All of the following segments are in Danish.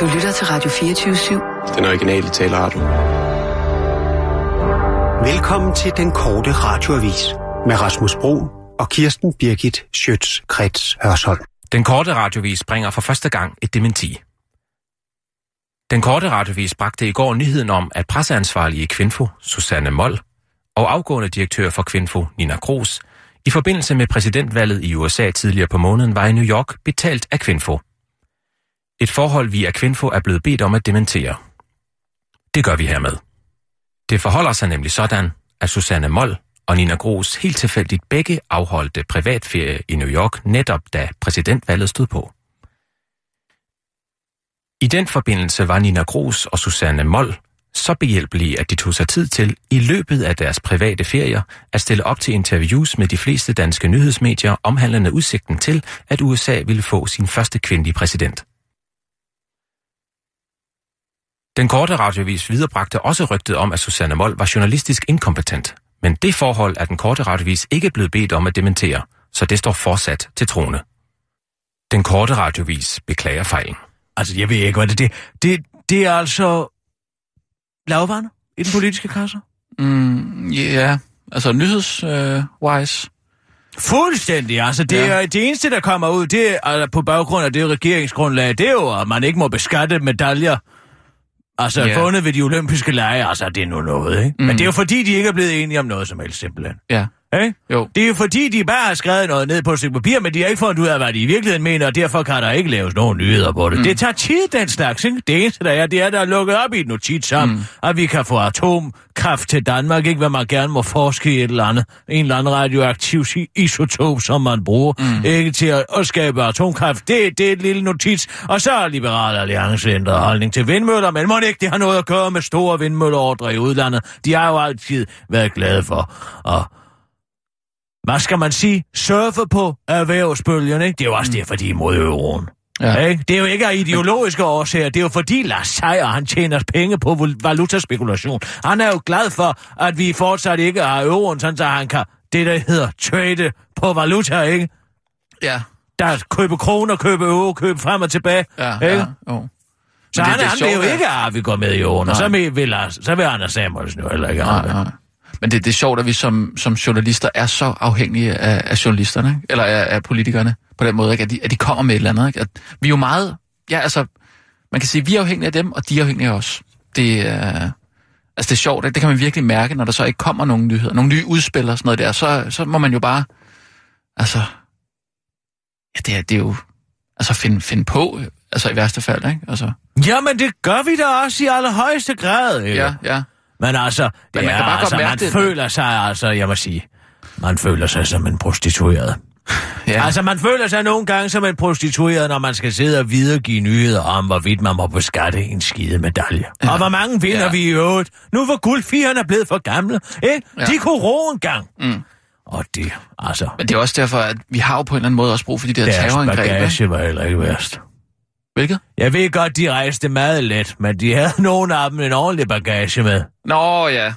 Du lytter til Radio24syv. Den originale taleradio. Velkommen til den korte radioavis med Rasmus Bro og Kirsten Birgit Schøtz Kreds Hørsholm. Den korte radioavis bringer for første gang et dementi. Den korte radioavis bragte i går nyheden om, at presseansvarlige i Kvinfo, Susanne Moll, og afgående direktør for Kvinfo, Nina Groes, i forbindelse med præsidentvalget i USA tidligere på måneden var i New York betalt af Kvinfo. Et forhold vi af Kvinfo er blevet bedt om at dementere. Det gør vi hermed. Det forholder sig nemlig sådan, at Susanne Moll og Nina Groes helt tilfældigt begge afholdte privatferie i New York netop da præsidentvalget stod på. I den forbindelse var Nina Groes og Susanne Moll så behjælpelige, at de tog sig tid til i løbet af deres private ferier at stille op til interviews med de fleste danske nyhedsmedier omhandlende udsigten til, at USA ville få sin første kvindelige præsident. Den korte radioavis viderebragte også rygtet om, at Susanne Moll var journalistisk inkompetent, men det forhold er den korte radioavis ikke blevet bedt om at dementere, så det står fortsat til troende. Den korte radioavis beklager fejlen. Altså, jeg ved ikke, hvad det er altså lavvander i den politiske kasse? Altså nyheds-wise. Fuldstændig, altså det eneste, der kommer ud, det er altså, på baggrund af det regeringsgrundlag, det er jo, at man ikke må beskatte medaljer. Altså, fundet ved de olympiske lege, altså, det er nu noget, ikke? Mm. Men det er jo fordi, de ikke er blevet enige om noget som helst, simpelthen. Ja. Ikke? Jo. Det er jo fordi, de bare har skrevet noget ned på et stykke papir, men de har ikke fundet ud af, hvad de i virkeligheden mener, og derfor kan der ikke laves nogen nyheder på det. Mm. Det tager tid, den slags, ikke? Det eneste, der er, det er, der er lukket op i et notit sammen, at vi kan få atomkraft til Danmark, ikke? Hvad man gerne må forske i et eller andet, en eller anden radioaktiv isotop, som man bruger, ikke? Til at skabe atomkraft. Det er et lille notit. Og så er Liberal Alliance ændret holdning til vindmøller, men må ikke det har noget at gøre med store vindmølleordre i udlandet. De har jo altid været glade for at hvad skal man sige? Surfe på erhvervsbølgen, ikke? Det er jo også derfor, de er imod euroen. Ja. Ikke? Det er jo ikke af ideologiske årsager. Det er jo fordi Lars Seier, han tjener penge på valutaspekulation. Han er jo glad for, at vi fortsat ikke har euroen, sådan så han kan det, der hedder trade på valuta, ikke? Ja. Der købe kroner, købe euro, købe frem og tilbage, ikke? Ja, jo. Så det, han vil jo ikke have, at vi går med i euroen, og så vil Anders Samuelsen jo heller ikke have. Men det er sjovt, at vi som journalister er så afhængige af journalisterne, ikke? Eller af politikerne på den måde, ikke? At de kommer med et eller andet. Ikke? At vi er jo meget, man kan sige, at vi er afhængige af dem, og de er afhængige af os. Det er sjovt, ikke? Det kan man virkelig mærke, når der så ikke kommer nogen nyheder, nogle nye udspil og sådan noget der, så må man jo bare, det er jo, finde på, i værste fald, ikke? Jamen, det gør vi da også i allerhøjeste grad, ikke? Ja. Men man føler sig som en prostitueret. Ja. Altså, man føler sig nogle gange som en prostitueret, når man skal sidde og videregive nyheder om, hvorvidt man må beskatte en skide medalje. Ja. Og hvor mange vinder vi i øvrigt? Nu hvor guldfirerne er blevet for gamle, ikke? Ja. De kunne ro en gang. Mm. Og det, Men det er også derfor, at vi har jo på en eller anden måde også brug for de der terrorangreb. Deres bagage var heller ikke værst. Hvilket? Jeg ved godt, de rejste meget let, men de havde nogen af dem en ordentlig bagage med. Nå ja.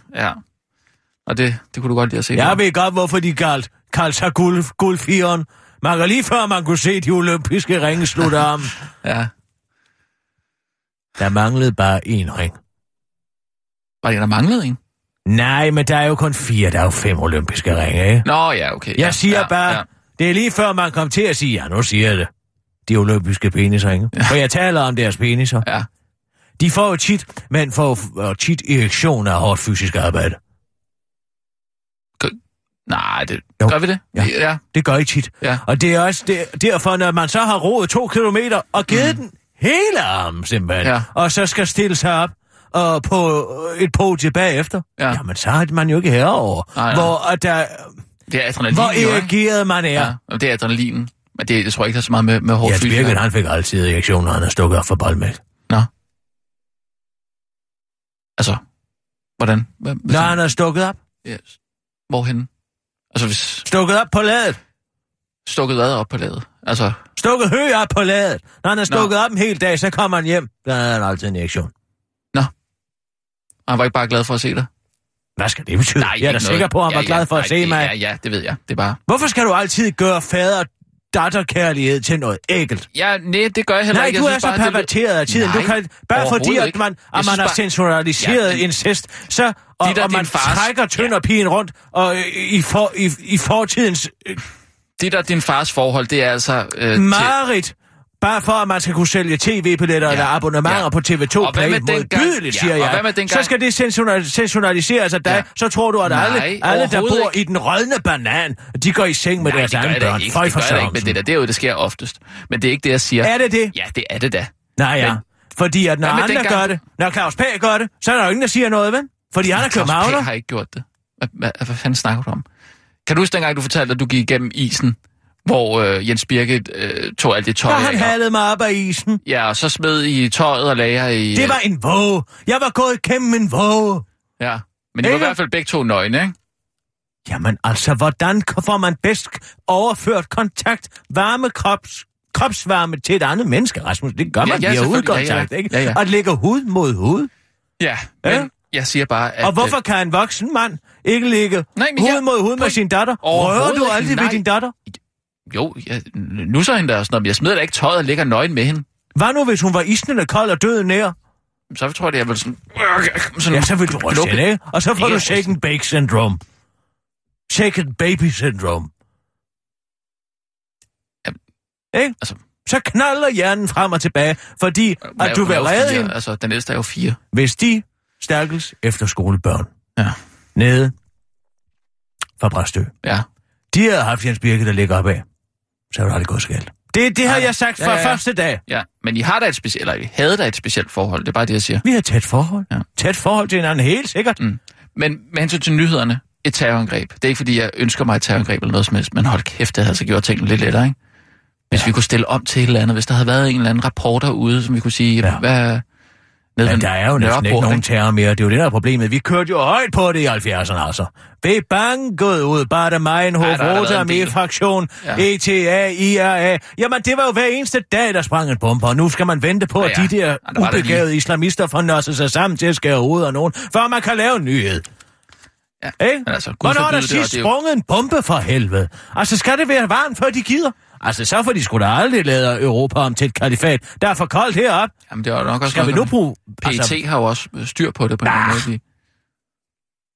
Og det kunne du godt lide at se. Jeg ved godt, hvorfor de kaldte sig guldfireren. Man kan lige før, man kunne se de olympiske ringe slutte om. Ja. Der manglede bare én ring. Var det, der manglede en? Nej, men der er jo kun 4, der er jo 5 olympiske ringe, ikke? Nå ja, okay. Jeg siger bare, det er lige før, man kom til at sige, nu siger jeg det. De olympiske penisringe. For jeg taler om deres peniser. Ja. De får jo tit, men får tit erektion af hårdt fysisk arbejde. Nej, det gør vi det? Ja, det gør I tit. Ja. Og det er også derfor, når man så har roet 2 kilometer og givet den hele armen simpelthen, og så skal stille sig op og på et podie bagefter, jamen så er man jo ikke herover. Nej. Hvor der... Det er adrenalin, hvor erigeret man er. Ja, det er adrenalin. Men det tror jeg ikke, der er så meget med hårdt fysisk. Jens Birket, han fik altid erektion, når han er stukket op for boldmælk. Nå. Hvordan? Når han er stukket op? Yes. Hvorhenne? Hvis... Stukket op på ladet. Stukket ad op på ladet? Stukket højt op på ladet. Når han er stukket op en hel dag, så kommer han hjem. Der havde han altid en erektion. Nå. Og han var ikke bare glad for at se dig? Hvad skal det betyde? Nej, jeg er da sikker på, at han var glad for at se mig. Ja, det ved jeg. Det er bare... Hvorfor skal du altid gøre fader datterkærlighed til noget ægelt. Ja, nej, det gør jeg heller ikke. Nej, du er så perverteret af tiden. Nej, du kan, bare fordi, at man har sensualiseret incest, så... Og man trækker tønderpigen rundt og i fortidens... Det der din fars forhold, det er altså... Marit! Bare for, at man skal kunne sælge tv-billetter eller abonnementer på TV2 Play modbydeligt, siger jeg. Så skal det sensationaliseres af dig. Ja. Så tror du, at alle der bor i den rødne banan, de går i seng med deres andre børn. Nej, det gør jeg ikke med det der. Det er jo, det sker oftest. Men det er ikke det, jeg siger. Er det det? Ja, det er det da. Nej, ja. Men, fordi at når andre gør det, når Claus P. gør det, så er der jo ingen, der siger noget, vel? Fordi han er københavner. Claus P. har ikke gjort det. Hvad fanden snakker du om? Kan du huske dengang, du fortalte, at du gik igennem isen? Hvor Jens Birket tog alt det tøj af. Han halede mig op af isen. Ja, og så smed I tøjet og lagde her i... Det var en våge. Jeg var gået igennem en våge. Ja, men I var i hvert fald begge to nøgne, ikke? Jamen altså, hvordan får man bedst overført kontakt, varme kropsvarme til et andet menneske, Rasmus? Det gør man via hudkontakt, ikke? Ja, ja. At lægge hud mod hud. Ja, men... Jeg siger bare, at... Og hvorfor kan en voksen mand ikke ligge hud mod hud med sin datter? Rører du altid ved din datter? Jo, nu så hende der sådan noget, men jeg smider da ikke tøjet og ligger nøgen med hende. Hvad nu, hvis hun var isnende kold og døde nær? Så tror jeg, det er vel sådan... Ja, så vil du ryste hende, ikke? Og så får du second baby syndrome. Second baby syndrome. Ikke? Altså... Så knalder hjernen frem og tilbage, fordi at du vil redde hende. Altså, den ældste er jo 4. Hvis de... Stærkels efterskolebørn. Ja. Nede fra Præstø. Ja. De havde haft Jens Birke, der ligger opad. Så var det aldrig gået så galt. Det har jeg sagt fra første dag. Ja, men I har da et specielt, eller I havde da et specielt forhold. Det er bare det, jeg siger. Vi har tæt forhold. Ja. Tæt forhold til hinanden, helt sikkert. Mm. Men med hensyn til nyhederne, et terrorangreb. Det er ikke, fordi jeg ønsker mig et terrorangreb eller noget som helst, men hold kæft, det havde altså gjort tingene lidt lettere, ikke? Hvis vi kunne stille om til et eller andet, hvis der havde været en eller anden rapporter ude, som vi kunne sige, hvad... Men der er jo næsten ikke nogen terror mere. Det er jo det, der er problemet. Vi kørte jo højt på det i 70'erne, altså. Vi bankede ud, Baader Meinhof, Roter, Mefraktion, ETA, IRA. Jamen, det var jo hver eneste dag, der sprang en bombe, og nu skal man vente på, at de der ubegavede islamister får nøsset sig sammen til at skære hovedet af nogen, før man kan lave en nyhed. Ja. Ikke? Altså, hvornår der sidst sprunget en bombe for helvede? Altså, skal det være varmt, før de gider? Altså, så får de sgu da aldrig lavet Europa om til et kalifat. Der er for koldt herop. Jamen, det er nok også... Skal vi nu bruge... PET har jo også styr på det på en måde.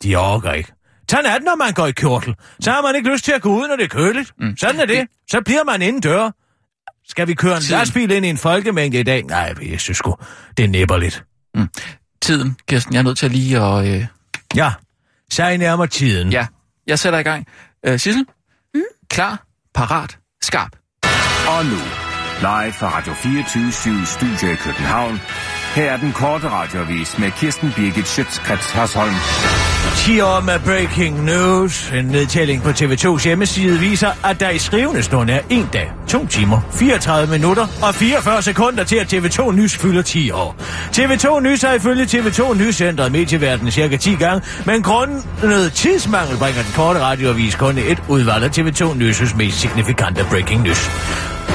De orker ikke. Sådan er det, når man går i kjortel. Så har man ikke lyst til at gå ud, når det er køligt. Mm. Sådan er det. Så bliver man indendør. Skal vi køre en lastbil ind i en folkemængde i dag? Nej, jeg synes sgu, det nipper lidt. Mm. Tiden, Kirsten. Jeg er nødt til at lige at... Ja, så er I nærmere tiden. Ja, jeg sætter i gang. Sissel? Klar, parat, skarp. Og nu, live fra Radio24syv Studio i København. Her er den korte radioavis med Kirsten Birgit Schøtz Kreds Hørsholm. 10 år med Breaking News. En nedtælling på TV2's hjemmeside viser, at der i skrivende stund er 1 dag, 2 timer, 34 minutter og 44 sekunder til, at TV2 Nys fylder 10 år. TV2 Nys har ifølge TV2 Nyscentret medieverdenen cirka 10 gange, men grundet tidsmangel bringer den korte radioavis kun et udvalg af TV2 Nys' mest signifikante Breaking News.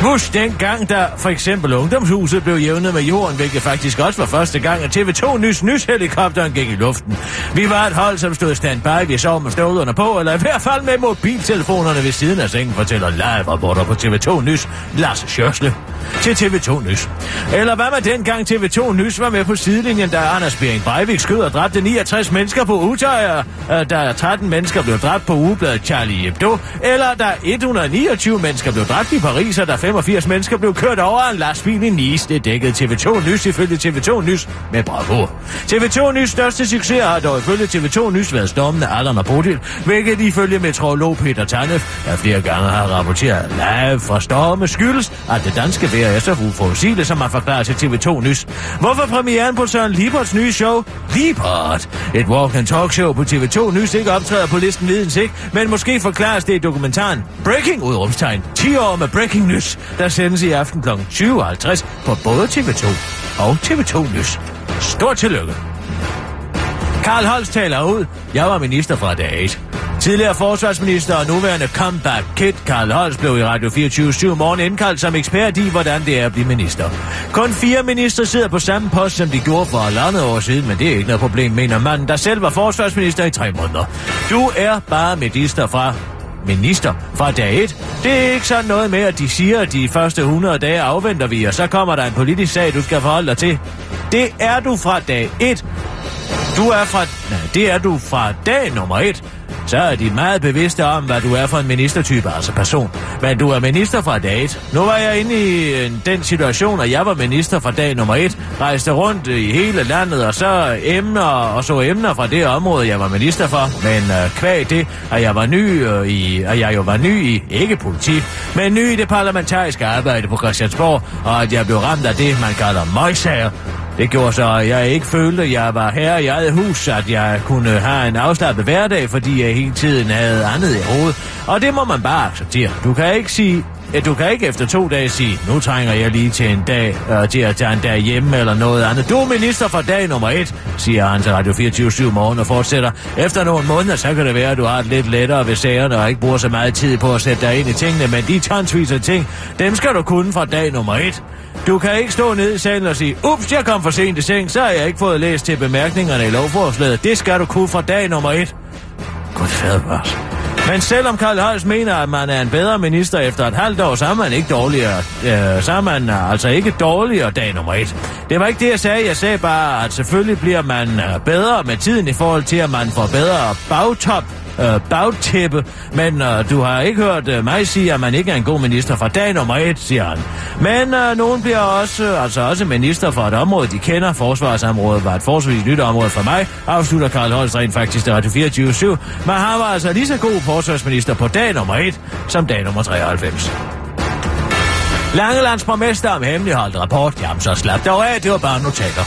Husk dengang, da for eksempel Ungdomshuset blev jævnet med jorden, hvilket faktisk også var første gang, at TV2 Nys-helikopteren gik i luften. Vi var et hold, som stod standby, vi sov med støvlerne på, eller i hvert fald med mobiltelefonerne ved siden af sengen, fortæller live-rapporter på TV2 Nys, Lars Sjørslev, til TV2 Nys. Eller hvad med dengang TV2 Nys var med på sidelinjen, da Anders Bering Breivik skød og dræbte 69 mennesker på Utøya, da 13 mennesker blev dræbt på ugebladet Charlie Hebdo, eller da 129 mennesker blev dræbt i Paris, og der 85 mennesker blev kørt over en lastbil i Nice. Det dækkede TV2 Nys ifølge TV2 Nys med bravour. TV2 Nys største succes har dog ifølge TV2 Nys været stormen af Allan og Bodil, hvilket ifølge meteorolog Peter Tanef, der flere gange har rapporteret live fra storme, skyldes, at det danske vejr er så uforudsigende, som man forklarer til TV2 Nys. Hvorfor premieren på Søren Lieberts nye show, Liebert, et walk-and-talk-show på TV2 Nys, ikke optræder på listen videns ikke, men måske forklares det i dokumentaren Breaking udrumstegn. 10 år med Breaking News, der sendes i aften kl. 20.50 på både TV2 og TV2 Nys. Stort tillykke. Carl Holst taler ud. Jeg var minister fra dag 1. Tidligere forsvarsminister og nuværende comeback-kid Carl Holst blev i Radio24syv morgen indkaldt som ekspert i, hvordan det er at blive minister. Kun 4 minister sidder på samme post, som de gjorde for halvandet år siden, men det er ikke noget problem, mener manden, der selv var forsvarsminister i 3 måneder. Du er bare minister fra... minister fra dag 1. Det er ikke sådan noget med, at de siger, at de første 100 dage afventer vi, og så kommer der en politisk sag, du skal forholde dig til. Det er du fra dag 1. Det er du fra dag nummer 1. Så er de meget bevidste om, hvad du er for en ministertype, altså person. Men du er minister fra dag 1. Nu var jeg inde i den situation, at jeg var minister fra dag nummer 1. Rejste rundt i hele landet, og så emner fra det område, jeg var minister for. Men kvæg det, at jeg var ny i, ikke politik, men ny i det parlamentariske arbejde på Christiansborg, og at jeg blev ramt af det, man kalder møgsager. Det gjorde så, at jeg ikke følte, at jeg var herre i eget hus, at jeg kunne have en afslappet hverdag, fordi jeg hele tiden havde andet i hovedet. Og det må man bare acceptere. Du kan ikke efter 2 dage sige, nu trænger jeg lige til en dag, til at tage en dag hjemme eller noget andet. Du er minister for dag nummer 1, siger han til Radio24syv morgen og fortsætter. Efter nogle måneder, så kan det være, at du har det lidt lettere ved sagerne og ikke bruger så meget tid på at sætte dig ind i tingene. Men de tonsvis af ting, dem skal du kunne fra dag nummer 1. Du kan ikke stå ned i salen og sige, ups, jeg kom for sent i seng, så har jeg ikke fået læst til bemærkningerne i lovforslaget. Det skal du kunne fra dag nummer 1. Godt fædrebørs. Men selvom Carl Holst mener, at man er en bedre minister efter et halvt år, så er man ikke dårligere. Dag nummer 1. Det var ikke det, jeg sagde. Jeg sagde bare, at selvfølgelig bliver man bedre med tiden i forhold til, at man får bedre bagtæppe. Men du har ikke hørt mig sige, at man ikke er en god minister fra dag nummer 1, siger han. Men nogen bliver også minister fra et område, de kender. Forsvarsområdet var et forsvarsvis nyt område for mig, afslutter Carl Holst rent faktisk til Radio24syv. Men han var altså lige så god forsvarsminister på dag nummer 1 som dag nummer 93. Langelands borgmester om hemmeligholdt rapport. Jamen så slap dog af, det var bare notater.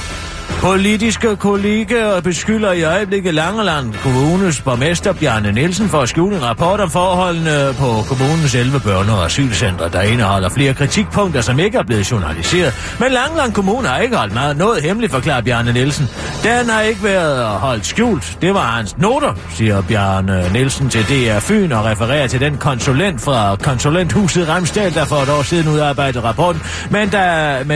Politiske kollegaer beskylder i øjeblikket Langeland Kommunes borgmester Bjarne Nielsen for at skjule en rapport om forholdene på kommunens 11 børne- og asylcentre, der indeholder flere kritikpunkter, som ikke er blevet journaliseret. Men Langeland Kommune har ikke holdt meget noget hemmeligt, forklarer Bjarne Nielsen. Den har ikke været holdt skjult. Det var hans noter, siger Bjarne Nielsen til DR Fyn og refererer til den konsulent fra konsulenthuset Ramsdal, der for et år siden udarbejdede rapporten. Men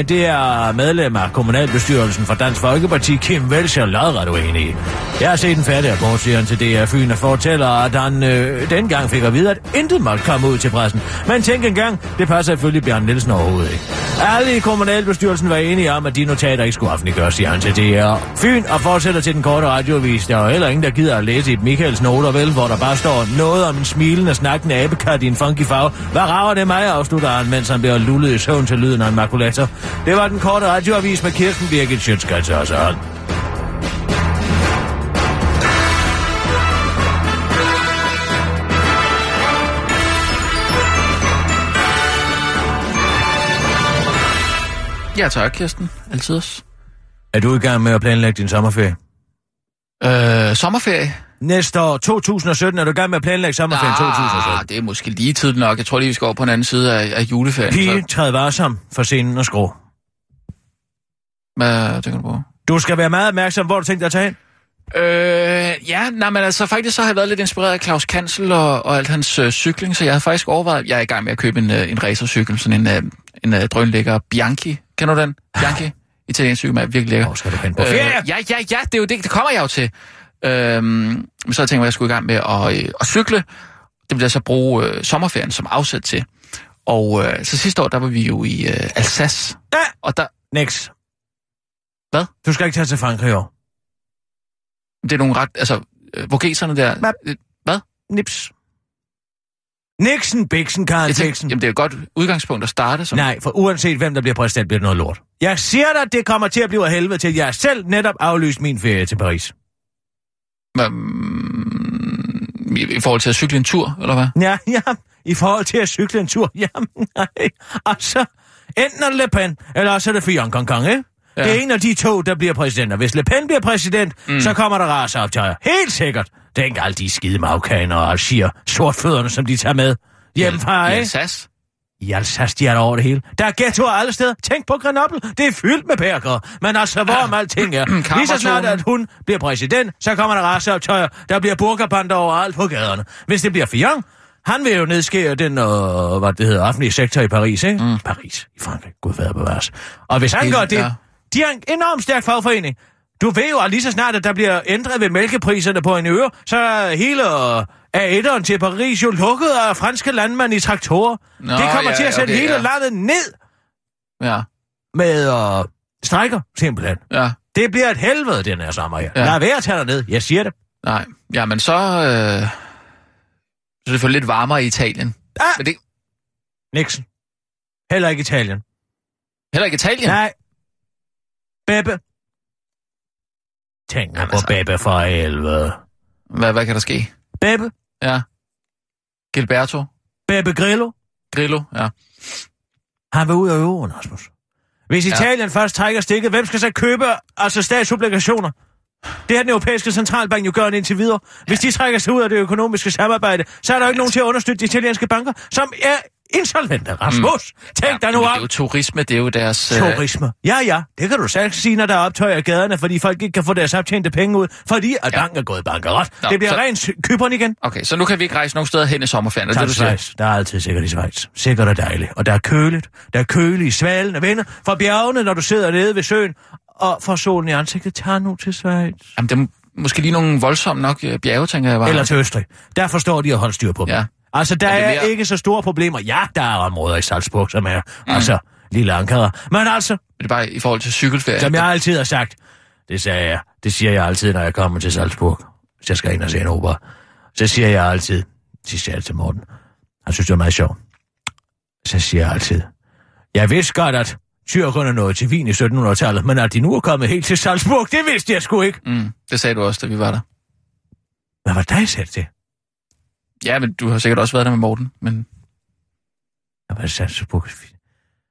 det er medlem af kommunalbestyrelsen for Dansk Folkeparti Kim Welser lodret uenig i. Jeg har set en færdig rapport, siger han til DR Fyn og fortæller, at han dengang fik at vide, at intet måtte komme ud til pressen. Men tænk engang, det passer selvfølgelig Bjarne Nielsen overhovedet ikke. Alle i kommunalbestyrelsen var enige om, at de notater ikke skulle offentliggøres, siger han til DR Fyn og fortsætter til den korte radioavis. Der er heller ingen, der gider at læse i Michaels noter, vel, hvor der bare står noget om en smilende, snakkende abekat i en funky farve. Hvad rager det mig, afslutter han, mens han bliver lullet i søvn til lyden af en makulator. Det var den korte radioavis med Kirsten Birgit Schøtz Kreds Hørsholm. Ja, tak, Kirsten. Altid. Er du i gang med at planlægge din sommerferie? Sommerferie? Næste år, 2017, er du i gang med at planlægge sommerferien 2017? Det er måske lige tid nok. Jeg tror lige, vi skal over på den anden side af juleferien. Pige, træd varsom for scenen og skrå. Hvad tænker du på? Du skal være meget opmærksom, hvor du tænker dig at tage hen. Faktisk så har jeg været lidt inspireret af Claus Kansel og alt hans cykling, så jeg har faktisk overvejet, jeg er i gang med at købe en racercykel, sådan en drønlækker Bianchi. Kender du den? Bianchi? Italiensk cykelmærke, virkelig lækker. Hvor skal du hen på ferie? Ja, det er jo det kommer jeg jo til. Så jeg tænkte, at jeg skulle i gang med at cykle. Det vil jeg så bruge sommerferien som afsæt til. Og så sidste år, der var vi jo i Alsace. Ja, og der... Next. Hvad? Du skal ikke tage til Frankrig i år. Det er nogle ret... Altså, vogelserne der... Hvad? Nips. Nixon, Bixen, Karen Bixen. Jamen, det er et godt udgangspunkt at starte som... Nej, for uanset hvem der bliver præsident, bliver det noget lort. Jeg siger dig, at det kommer til at blive af helvede til. Jeg har selv netop aflyst min ferie til Paris. I forhold til at cykle en tur, eller hvad? Ja. I forhold til at cykle en tur. Jamen, nej. Og så... Enten er det Le Pen, eller så er det Fion Kong, ikke? Ja. Det er en af de 2, der bliver præsident. Og hvis Le Pen bliver præsident, så kommer der raseoptøjer. Helt sikkert. Tænk alle de skide magkaner og algier, sortfødderne, som de tager med. Hjemmefra, ikke? I Alsace. I Alsace, de er der over det hele. Der er ghettoer alle steder. Tænk på Grenoble. Det er fyldt med perkere. Men altså, hvorom alting er. Lige så snart, at hun bliver præsident, så kommer der raseoptøjer. Der bliver burkabander overalt på gaderne. Hvis det bliver Fion, han vil jo nedskære den offentlige sektor i Paris, ikke? Mm. Paris i Frankrig. Gud fader bevares. Og hvis han gør det... Ja. De har en enormt stærk fagforening. Du ved jo, at lige så snart, at der bliver ændret ved mælkepriserne på en øre, så hele er ælderen til Paris jo lukket af franske landmænd i traktorer. Nå, det kommer til at sætte hele landet ned med strejker, simpelthen. Ja. Det bliver et helvede, den her sommer her. Ja. Lad være at tage derned, jeg siger det. Nej, jamen så er det for lidt varmere i Italien. Ja, men det... Nixon. Heller ikke Italien. Heller ikke Italien? Nej. Bebe. Tænk på Bebe for helvede. Hvad kan der ske? Bebe. Ja. Gilberto. Bebe Grillo. Grillo, ja. Han vil ud af euroen, Rasmus. Hvis Italien først trækker stikket, hvem skal så købe statsobligationer? Det har den europæiske centralbank jo gjort indtil videre. Hvis de trækker sig ud af det økonomiske samarbejde, så er der jo ikke nogen til at understøtte de italienske banker, som er insolvente, Rasmus. Tænk dig nu op. Det er jo turisme, det er jo deres... Turisme. Ja, det kan du selv sige, når der er optøj af gaderne, fordi folk ikke kan få deres optjente penge ud, fordi at banken er gået bankerot. Det bliver rent Cypern igen. Okay, så nu kan vi ikke rejse nogen steder hen i sommerferien. Det er det, Schweiz. Der er altid sikkert i Schweiz. Sikkert og dejligt. Og der er køligt. Der er kølige svalende vinder fra bjergene, når du sidder nede ved søen. Og for solen i ansigtet, tager nu til Schweiz. Jamen, det er måske lige nogle voldsomt nok bjerge, tænker jeg bare. Eller til Østrig. Der forstår de at holde styr på dem. Ja. Altså, der er ikke så store problemer. Ja, der er områder i Salzburg, som er lille Ankara. Men altså... Det er bare i forhold til cykelferie. Som jeg altid har sagt. Det sagde jeg. Det siger jeg altid, når jeg kommer til Salzburg. Så jeg skal ind og se en opera. Så siger jeg altid... Så siger jeg til Morten. Han synes, det var meget sjovt. Så siger jeg altid... Jeg vidste godt, at... Tyr kun er nået til Wien i 1700-tallet, men at de nu er kommet helt til Salzburg, det vidste jeg sgu ikke. Det sagde du også, da vi var der. Hvad var det, jeg sagde det? Ja, men du har sikkert også været der med Morten, men... Jeg var i Salzburg.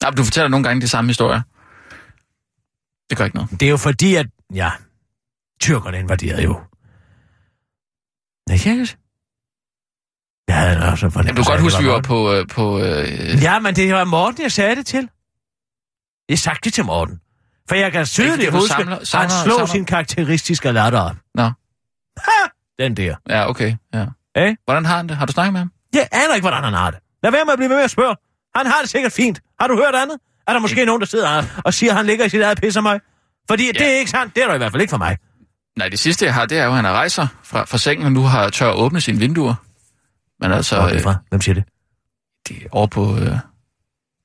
Nej, men du fortæller nogle gange de samme historier. Det gør ikke noget. Det er jo fordi, at... Ja, tyrkerne invaderede jo. Nej, yes. Jeg havde da også fornemt... Jamen, du kan godt huske, vi var på... Ja, men det var Morten, jeg sagde det til. Jeg sagde det til Morten. For jeg kan tydeligt huske, at han slog sin karakteristiske latter op. Nå. Ha! Den der. Ja, okay. Ja. Hvordan har han det? Har du snakket med ham? Jeg aner ikke, hvordan han har det. Lad være med at blive ved med at spørge. Han har det sikkert fint. Har du hørt andet? Er der måske nogen, der sidder her og siger, at han ligger i sit eget pis af mig? Fordi det er ikke sandt. Det er der i hvert fald ikke for mig. Nej, det sidste jeg har, det er jo, at han har rejser fra sengen, og nu har tør at åbne sine vinduer. Men altså... Hvem siger det? Det er over på...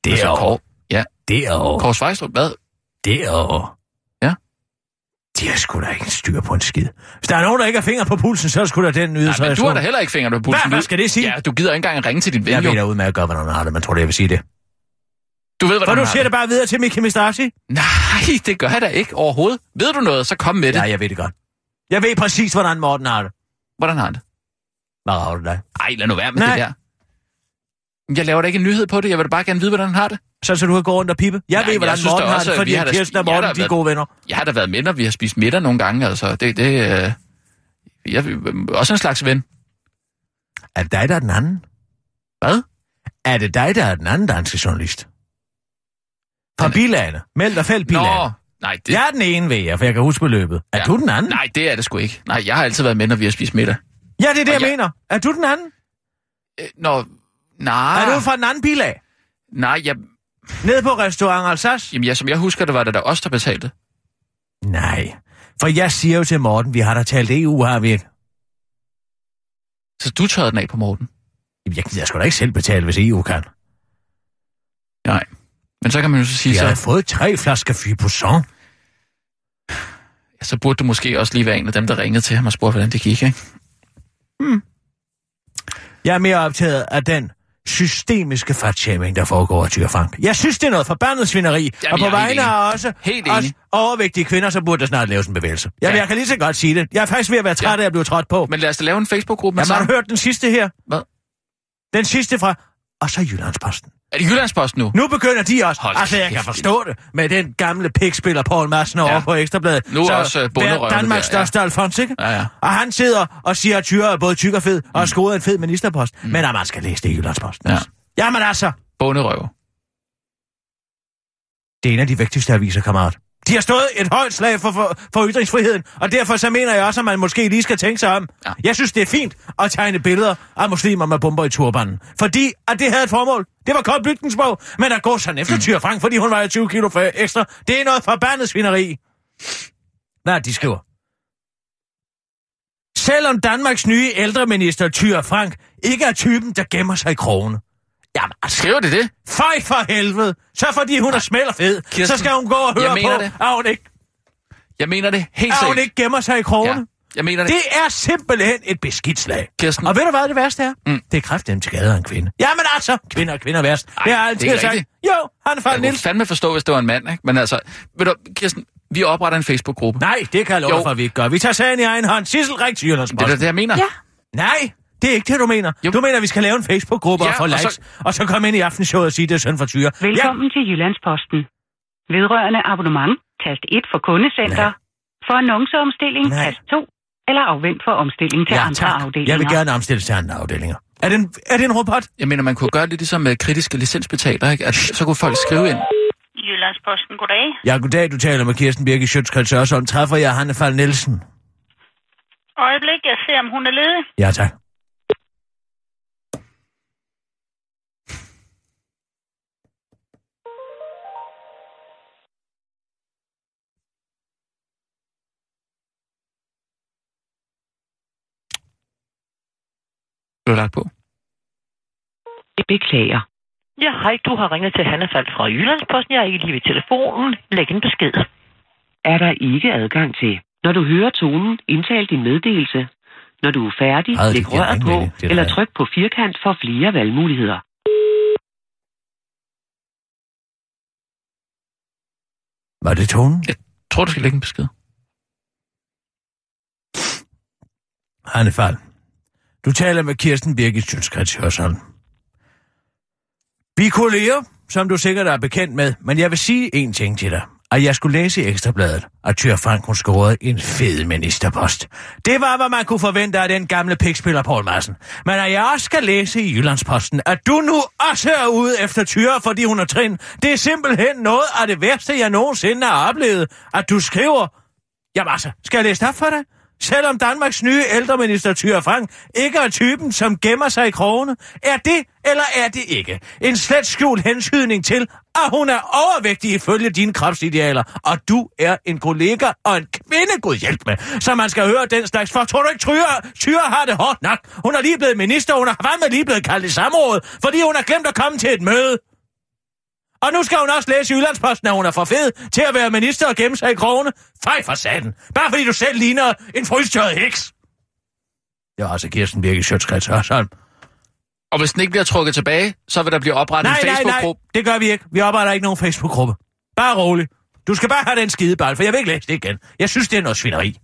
Det er over... Ja. Derovre. Kors Vejstrup, hvad? Derovre. Ja. De har sgu da ikke styr på en skid. Hvis der er nogen, der ikke har fingre på pulsen, så skulle der den nyde. Nej, men du har da heller ikke fingre på pulsen. Hvad skal det sige? Ja, du gider ikke engang ringe til dit ven. Jeg ved da udmærket godt, hvordan han har det. Man tror, det jeg vil sige det. Du ved, hvordan han har det. For du siger det bare videre til Mickey Mistasi? Nej, det gør jeg da ikke overhovedet. Ved du noget, så kom med det. Nej, jeg ved det godt. Jeg ved præcis, hvordan Morten har det. Hvordan har han det? Hvad har du dig? Ej, lad nu være med det der. Jeg laver da ikke en nyhed på det. Jeg vil da bare gerne vide, hvordan han har det. Så du kan gå rundt og pippe? Jeg ved, hvordan Morten har det, fordi Kirsten og Morten, de er gode venner. Jeg har da været venner. Vi har spist middag nogle gange, altså. Jeg er også en slags ven. Er det dig, der er den anden? Hvad? Er det dig, der er den anden danske journalist? Fra bilagene. Meldt og fældt bilagene. Nå, nej. Det... Jeg er den ene, ved jeg, for jeg kan huske beløbet. Er du den anden? Nej, det er det sgu ikke. Nej, jeg har altid været venner, vi har spist middag. Ja, det er det, jeg mener. Er du den anden? Nej. Er du fra den anden bilag? Nej, jeg... Nede på restaurant Alsace? Jamen, som jeg husker, det var det da os, der betalte. Nej. For jeg siger jo til Morten, vi har da talt EU, har vi ikke? Så du tørrede den af på Morten? Jamen, jeg skal da ikke selv betale, hvis EU kan. Nej. Men så kan man jo så sige så... Jeg har fået 3 flasker Fy-Poussin. Ja, så burde du måske også lige være en af dem, der ringede til ham og spurgte, hvordan det gik, ikke? Jeg er mere optaget af den systemiske fatshaming, der foregår af Thyra Frank. Jeg synes, det er noget forbandet svineri. Jamen, og på vegne af også overvægtige kvinder, så burde der snart laves en bevægelse. Jamen, jeg kan lige så godt sige det. Jeg er faktisk ved at være træt af at blive trådt på. Men lad os da lave en Facebook-gruppe. Jamen, har du hørt den sidste her? Hvad? Den sidste fra... Og så Jyllands Posten. Er det Jyllands Posten nu? Nu begynder de også. Hold altså, jeg kan forstå det. Med den gamle pikspiller Poul Madsen over på Ekstrabladet. Nu så også Bonerøver. Danmarks største Alfons, ikke? Ja. Og han sidder og siger, at Thyra er både tyk og fed, og har skoet en fed ministerpost. Men man skal læse det i Jyllands Posten. Ja. Jamen altså. Bonerøver. Det er en af de vigtigste aviser, kammerat. De har stået et højt slag for ytringsfriheden, og derfor så mener jeg også, at man måske lige skal tænke sig om. Ja. Jeg synes, det er fint at tegne billeder af muslimer med bomber i turbanen. Fordi at det havde et formål. Det var Kold Bygtensborg, men der går sådan efter Thyra Frank, fordi hun vejer 20 kilo ekstra. Det er noget forbandet svineri. Hvad de skriver? Selvom Danmarks nye ældreminister Thyra Frank ikke er typen, der gemmer sig i krogene. Jamen, skriver det det? Fej for helvede! Så fordi hun er smelt og fed, Kirsten, så skal hun gå og høre på, at hun ikke... Jeg mener det helt sikkert. At hun ikke gemmer sig i krogene. Ja. Jeg mener det. Det er simpelthen et beskidt slag. Kirsten. Og ved du hvad det værste er? Mm. Det er kræftedeme til skade af en kvinde. Jamen altså, kvinder og kvinder værst. Ej, det har jeg altid sagt. Jo, Hanne Faldt. Jeg kunne fandme forstå, hvis det var en mand, ikke? Men altså, ved du, Kirsten, vi opretter en Facebook-gruppe. Nej, det kan jeg love for, at vi ikke gør. Vi tager sagen i egen hånd. Sissel, ring til Jyllands Posten. Det er det, jeg mener. Ja. Nej, det er ikke det, du mener. Jo. Du mener, vi skal lave en Facebook-gruppe og få likes. Og så komme ind i aftenshowet og sige, det er synd for Thyra. Velkommen til Jyllands Posten. Vedrørende abonnement, tast 1 for kundecenter. For annonceomstilling, tast 2. Eller afvent for omstilling til andre afdelinger. Jeg vil gerne omstille til andre afdelinger. Er det en robot? Jeg mener, man kunne gøre det ligesom med kritiske licensbetaler, ikke? At så kunne folk skrive ind. Jyllands Posten, goddag. Ja, goddag. Du taler med Kirsten Birgit Schøtz Kreds Hørsholm. Træffer jeg Hanne Faldt Nielsen? Øjeblik, jeg ser, om hun er ledig. Ja, tak. Du har lagt på. Jeg beklager. Ja, hej, du har ringet til Hanne Faldt fra Jyllandsposten. Jeg er ikke lige ved telefonen. Læg en besked. Er der ikke adgang til? Når du hører tonen, indtal din meddelelse. Når du er færdig, læg røret på, eller tryk på firkant for flere valgmuligheder. Var det tonen? Jeg tror, du skal lægge en besked. Hanne Faldt. Du taler med Kirsten Birgit Schøtz Kreds Hørsholm. Vi er kolleger, som du sikkert er bekendt med, men jeg vil sige en ting til dig. At jeg skulle læse i Ekstrabladet, at Thyra Frank hun scorede en fed ministerpost. Det var, hvad man kunne forvente af den gamle pikspiller Poul Madsen. Men at jeg også skal læse i Jyllandsposten, at du nu også er ude efter Thyra, fordi hun er trin. Det er simpelthen noget af det værste, jeg nogensinde har oplevet, at du skriver... Jamen altså, skal jeg læse det op for dig? Selvom Danmarks nye ældreminister Thyra Frank ikke er typen, som gemmer sig i krogene, er det eller er det ikke en slet skjult hensydning til, at hun er overvægtig ifølge dine kropsidealer, og du er en kollega og en kvinde, god hjælp med, så man skal høre den slags for. Tror du ikke, Thyra har det hårdt nok? Hun er lige blevet minister, hun har fandme lige blevet kaldt i samråd, fordi hun har glemt at komme til et møde. Og nu skal hun også læse i Jyllandsposten, at hun er for fed til at være minister og gemme sig i krogene. Fej for satan. Bare fordi du selv ligner en frystørret heks. Det var altså Kirsten Birgit Schøtz Kreds Hørsholm. Og hvis den ikke bliver trukket tilbage, så vil der blive oprettet en Facebook-gruppe. Nej, det gør vi ikke. Vi opretter ikke nogen Facebook-gruppe. Bare rolig. Du skal bare have den skideball, for jeg vil ikke læse det igen. Jeg synes, det er noget svineri.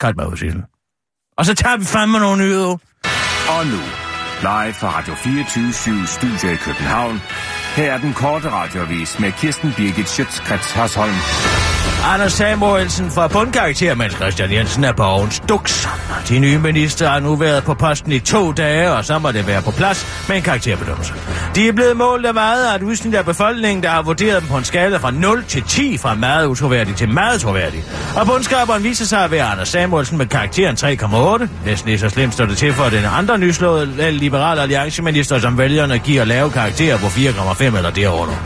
Kald mig ud, Sissel. Og så tager vi fandme nogle nyheder. Og nu, live fra Radio24syv Studio i København. Her er den korte radioavis med Kirsten Birgit Schøtz Kreds Hørsholm. Anders Samuelsen fra bundkarakter, mens Kristian Jensen er på ovens duks. De nye minister har nu været på posten i 2 dage, og så må det være på plads med en karakterbedømmelse. De er blevet målt af meget af et udsnit af befolkningen, der har vurderet dem på en skala fra 0 til 10, fra meget utroværdig til meget troværdig. Og bundskraberen viser sig at være Anders Samuelsen med karakteren 3,8. Næsten lige så slemt står det til for den andre nyslåede liberale allianceminister, som vælgerne giver lave karakterer på 4,5 eller derovre.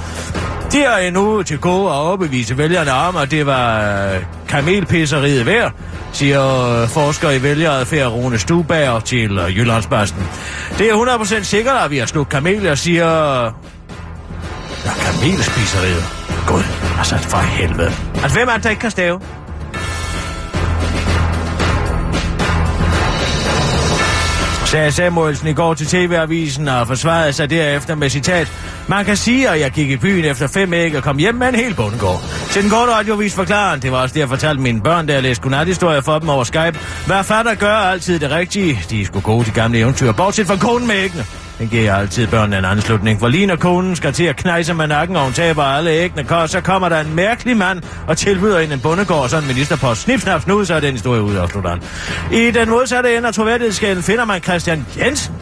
De er endnu til gode at overbevise vælgerne om, at det var kamelpisseriet værd, siger forsker i vælgeradfærd Rune Stubager til Jyllands Posten. Det er 100% sikkert, at vi har slugt kameler, siger... Ja, kamelspisseriet. Gud, altså for helvede. Altså, hvem er det, der ikke kan stave? Sagde Samuelsen i går til TV-avisen og forsvarede sig derefter med citat. Man kan sige, at jeg gik i byen efter 5 æg og kom hjem med en hel bundegård. Til den korte radiovis forklarer han, det var også det, jeg fortalte mine børn, da jeg læste godnathistorier for dem over Skype. Hvad fatter gør altid det rigtige. De er sgu gode, de gamle eventyr, bortset fra konen med æggene. Den giver altid børnene en anslutning, for lige når konen skal til at knejse med nakken, og hun taber alle æggene, så kommer der en mærkelig mand og tilbyder en bondegård og så en ministerpost. Snip, snap, snud, så er den historie ude, afslutter han. I den modsatte ende af troværdighedsskalen finder man Kristian Jensen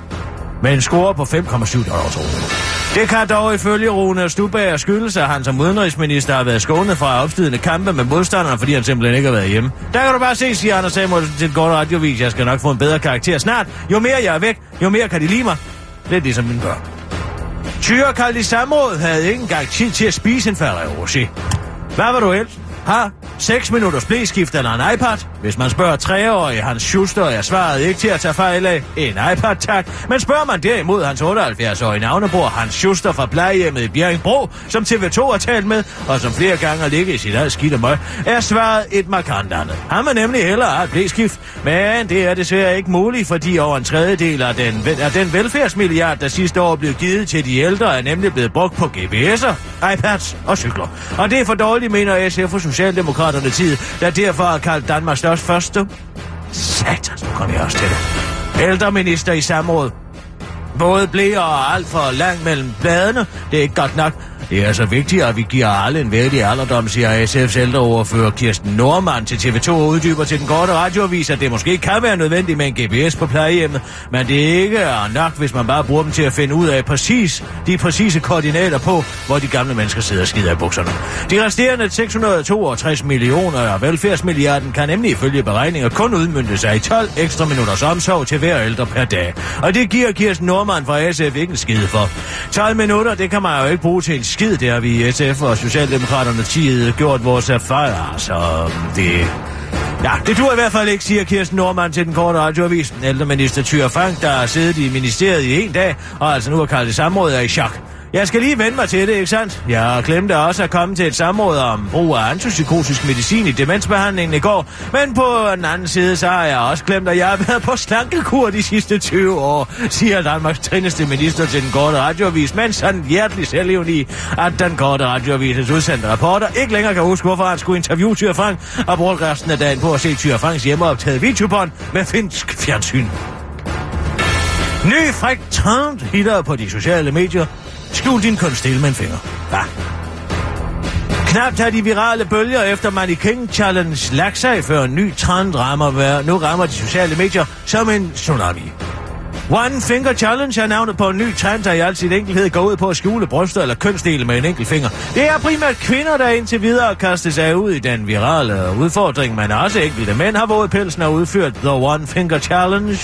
med en score på 5,7. Det kan dog ifølge Rune Stubager skyldes, at han som udenrigsminister har været skånet fra opstidende kampe med modstanderne, fordi han simpelthen ikke har været hjemme. Der kan du bare se, siger Anders Samuelsen til den korte radiovis. Jeg skal nok få en bedre karakter snart. Jo mere jeg er væk, jo mere kan de lide mig. Det er det, som mine børn. Thyra kaldt i samråd havde ikke engang tid til at spise en falder i Rosé. Hvad var du helst? har 6 minutters blæskift eller en iPad? Hvis man spørger 3-årige Hans Schuster, er svaret ikke til at tage fejl af. En iPad, tak. Men spørger man derimod hans 78-årige navnebror Hans Schuster fra plejehjemmet i Bjerringbro, som TV2 har talt med, og som flere gange har ligget i sit eget skidt og møg, er svaret et markant andet. Han vil nemlig hellere have et blæskift, men det er desværre ikke muligt, fordi over en tredjedel af den velfærdsmilliard, der sidste år blev givet til de ældre, er nemlig blevet brugt på GPS'er, iPads og cykler. Og det er for dårligt, mener SF og Socialdemokraterne tid, der derfor har kaldt Danmarks største første. Satans, nu kom jeg også til det. Ældreminister i samråd. Både blæer og alt for langt mellem bladene. Det er ikke godt nok. Det er altså vigtigt, at vi giver alle en værdig alderdom, siger SF's ældreordfører Kirsten Nordmann til TV2 og uddyber til den korte radioavis, at det måske kan være nødvendigt med en GPS på plejehjemmet, men det er ikke nok, hvis man bare bruger dem til at finde ud af de præcise koordinater på, hvor de gamle mennesker sidder og skider i bukserne. De resterende 662 millioner af velfærdsmilliarden kan nemlig ifølge beregninger kun udmønte sig i 12 ekstra minutters omsorg til hver ældre per dag. Og det giver Kirsten Nordmann fra SF ikke en skid for. 12 minutter, det kan man jo ikke bruge til en skid, der vi i SF og Socialdemokraterne tid gjort vores erfaringer, så det... Ja, det dur i hvert fald ikke, siger Kirsten Nordmann til den korte radioavis. Ældreminister Thyra Frank, der har siddet i ministeriet i en dag, og altså nu har kaldt det samråd, er i chok. Jeg skal lige vende mig til det, ikke sandt? Jeg glemte også at komme til et samråd om brug af antipsykotisk medicin i demensbehandlingen i går, men på den anden side, så har jeg også glemt, at jeg har været på slankekur de sidste 20 år, siger Danmarks trineste minister til den korte radioavis, men sådan hjertelig selvivni, at den korte radioavisens udsendte reporter ikke længere kan huske, hvorfor han skulle interviewe Thyra Frank og bruge resten af dagen på at se Thyra Franks hjemmeoptaget videobånd med finsk fjernsyn. Ny fræk trend hitter på de sociale medier. Skjul din kunst stille med en finger. Hva? Knapt har de virale bølger efter Money King Challenge lagt sig, før en ny trend nu rammer de sociale medier som en tsunami. One Finger Challenge er navnet på en ny trend, der i al sin enkelhed går ud på at skjule bryster eller kønsdele med en enkelt finger. Det er primært kvinder, der indtil videre kaster sig ud i den virale udfordring, men også enkelte mænd har våget pelsen og udført The One Finger Challenge.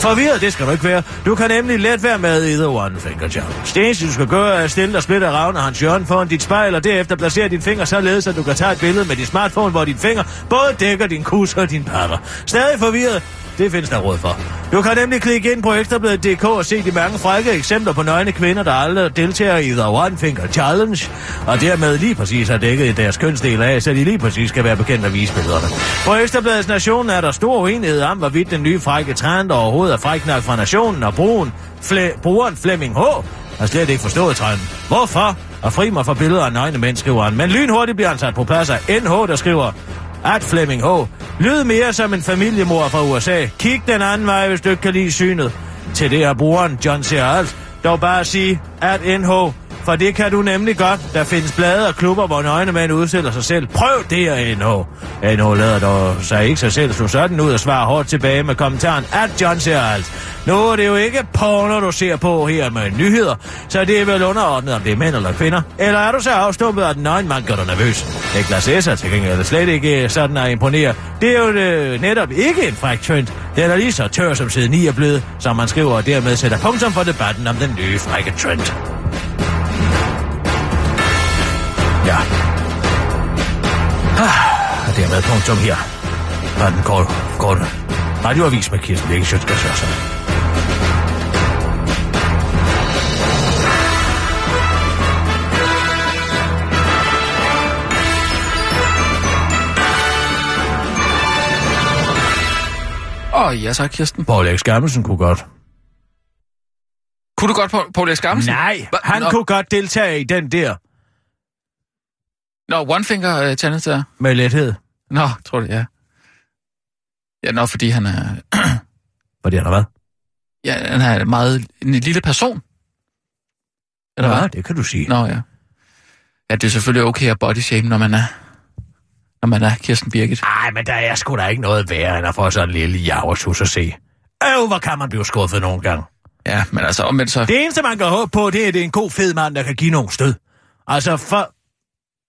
Forvirret, det skal du ikke være. Du kan nemlig let være med i The One Finger Challenge. Det eneste, du skal gøre, er stille og splitte ravne Hans Jørgen foran dit spejl, og derefter placere din finger således, at du kan tage et billede med din smartphone, hvor din finger både dækker din kus og din patter. Stadig forvirret? Det findes der råd for. Du kan nemlig klikke ind på ekstrabladet.dk og se de mange frække eksempler på nøgne kvinder, der aldrig deltager i The One Finger Challenge, og dermed lige præcis har dækket deres kønsdel af, så de lige præcis skal være bekendt at vise billederne. På Ekstrabladets Nation er der stor uenighed om, hvorvidt den nye frække trend overhovedet er fræknak fra Nationen, og brugeren Flemming H. har slet ikke forstået trenden. Hvorfor? Og fri mig for billeder af nøgne mænd, skriver han. Men lynhurtigt bliver han sat på plads af NH, der skriver... At Flemming H. lød mere som en familiemor fra USA. Kig den anden vej, hvis du ikke kan lide synet. Til det er brugeren John C. Alt. Dog bare sige, at NH. For det kan du nemlig godt. Der findes blade og klubber, hvor nøgnemænd udstiller sig selv. Prøv det her, NH. NH lader dog sig ikke sig selv slå sådan ud og svarer hårdt tilbage med kommentaren, at John C. Alt. Nu er det jo ikke porno, du ser på her med nyheder, så det er vel underordnet, om det er mænd eller kvinder. Eller er du så afstumpet, at den nøgenmand gør dig nervøs? Niklas Esser til gengæld er slet ikke sådan at imponere. Det er jo netop ikke en fræk trend. Den er lige så tør som side 9 er blevet, som man skriver og dermed sætter punktum for debatten om den nye frække trend. Ja. Og dermed punktum her. Der er den korte radioavis med Kirsten Birgit Schøtz Kreds Hørsholm. Åh, ja tak, Kirsten. Poul Madsen kunne godt. Kunne du godt, Poul Madsen? Nej, han kunne godt deltage i den der. Nå, One Finger Challenge der. Med lethed. Nå, tror det, ja. Ja, nå, fordi han er... Fordi han er hvad? Ja, han er en lille person. Eller nå, hvad? Det kan du sige. Nå, ja. Ja, det er selvfølgelig okay at body shame, når man er Kirsten Birgit. Nej, men der er sgu da ikke noget værre, end at få sådan en lille javershus at se. Hvor kan man blive skuffet nogle gange? Ja, men altså omvendt så... Det eneste, man kan håbe på, det er, at det er en god fed mand, der kan give nogen stød. Altså, for...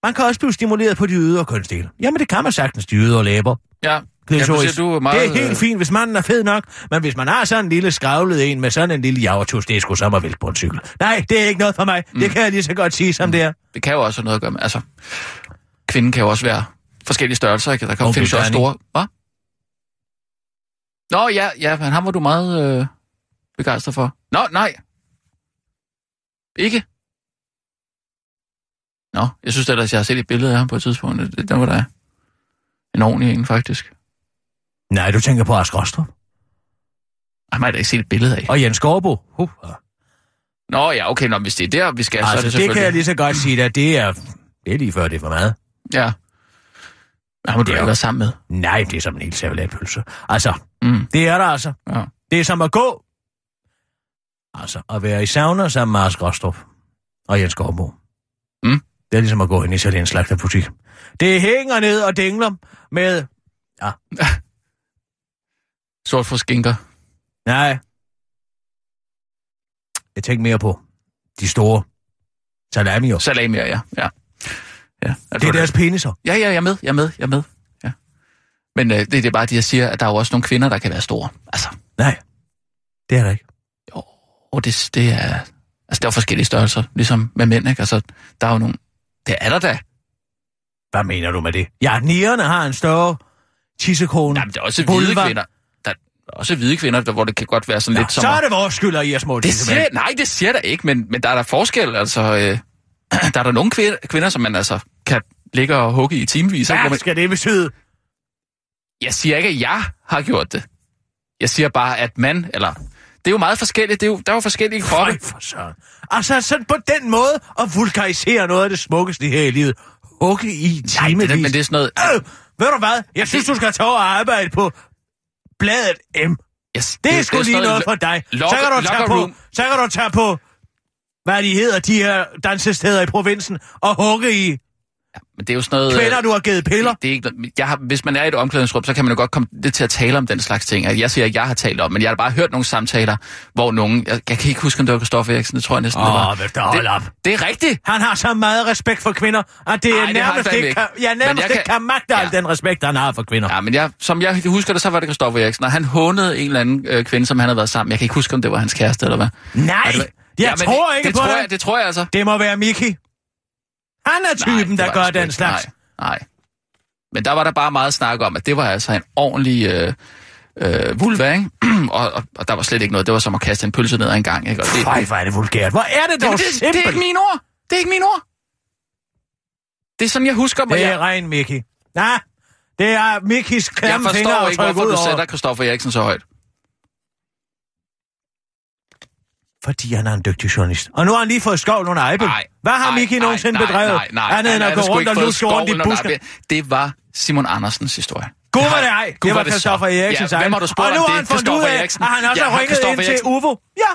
Man kan også blive stimuleret på de ydre kønsdele. Jamen, det kan man sagtens, de ydre læber. Ja. Siger, du er meget... Det er helt fint, hvis manden er fed nok, men hvis man har sådan en lille skravlet en med sådan en lille javertus, det er sgu som at vælte på en cykel. Nej, det er ikke noget for mig. Mm. Det kan jeg lige så godt sige, som det er. Det kan jo også noget at gøre med. Altså, kvinden kan jo også være forskellige størrelser, ikke? Der kom findes også store. Hvad? Nå, ja, men ham var du meget begejstret for. Nå, nej. Ikke? Nå, jeg synes ellers, jeg har set et billede af ham på et tidspunkt. Den var der en ordentlig en, faktisk. Nej, du tænker på Ask Rostrup. Ej, man har da ikke set et billede af. Og Jens Skorbo. Nå ja, okay, nå, hvis det er der, vi skal, altså, så er det selvfølgelig... det kan jeg lige så godt sige dig, det er lige før, det er for meget. Ja. Hvad har du ellers sammen med? Nej, det er som en helt servelatpølse. Altså, det er der altså. Ja. Det er som at gå. Altså, at være i sauna sammen med Ask Rostrup og Jens Skorbo. Mm. Det er ligesom at gå ind i sådan en slagterbutik. Det hænger ned og dingler med... Ja. Sort for skinker. Nej. Jeg tænker mere på de store salamier. Salamier, ja. Det er deres peniser. Ja, jeg er med. Ja. Men det er bare det, jeg siger, at der er jo også nogle kvinder, der kan være store. Altså. Nej, det er der ikke. Jo, og det er... Altså, der er forskellige størrelser, ligesom med mænd, ikke? Altså, der er jo nogle... Det er der da. Hvad mener du med det? Ja, nierne har en større tissekone. Jamen, der er også hvide kvinder. Hvor det kan godt være sådan lidt som... Så er det vores skyld, at I er små tissemænd. Nej, det siger der ikke, men der er der forskel, altså... der er der nogle kvinder, som man altså kan ligge og hugge i timevis. Hvad skal det betyde? Jeg siger ikke, at jeg har gjort det. Jeg siger bare, at man, eller... Det er jo meget forskelligt. Der er jo forskellige kroppe. Føj for søren. Altså sådan på den måde at vulgarisere noget af det smukkeste her i livet. Hugge i timevis. Nej, men det er sådan noget... ved du hvad? Jeg synes, du skal tage over og arbejde på bladet M. Yes, det er sgu lige noget for dig. Så kan du tage på, hvad de hedder, de her dansesteder i provinsen, og hugge i... Ja, men det er jo sådan noget... Kvinder, du har givet piller? Det er ikke noget, hvis man er i et omklædningsrum, så kan man jo godt komme lidt til at tale om den slags ting. Jeg siger, at jeg har talt om, men jeg har bare hørt nogle samtaler, hvor nogen... Jeg kan ikke huske, om det var Kristoffer Eriksen, det tror jeg næsten, det var. Det er rigtigt! Han har så meget respekt for kvinder, at det er nærmest ikke kan magte al den respekt, han har for kvinder. Ja, men som jeg husker det, så var det Kristoffer Eriksen, og han hånede en eller anden kvinde, som han havde været sammen. Jeg kan ikke huske, om det var hans kæreste, eller hvad. Nej! Jeg tror ikke på det. Det tror jeg altså. Det må være Mickey. Han er typen, der gør den slags. Nej. Men der var der bare meget snak om, at det var altså en ordentlig vulva, ikke? og der var slet ikke noget. Det var som at kaste en pølse ned ad en gang, ikke? Og det... Fej, hvor er det vulgært. Hvor er det dog simpelt? Det er ikke mine ord. Det er sådan, jeg husker mig. Det er ren Mickey. Nej, det er Mickeys klamme fingre. Jeg forstår ikke, hvorfor du sætter Kristoffer Eriksen så højt. Fordi han er en dygtig journalist. Og nu har han lige fået skovlen under Eibel. Hvad har Mickey nogensinde bedrevet? Andet end at gå rundt og luske rundt i busken. Det var Simon Andersens historie. God var det ej. Det var Kristoffer Eriksens egen. Hvem har du spurgt om det? Og nu har han fundet ud af, at han også har ringet ind til UFO. Ja.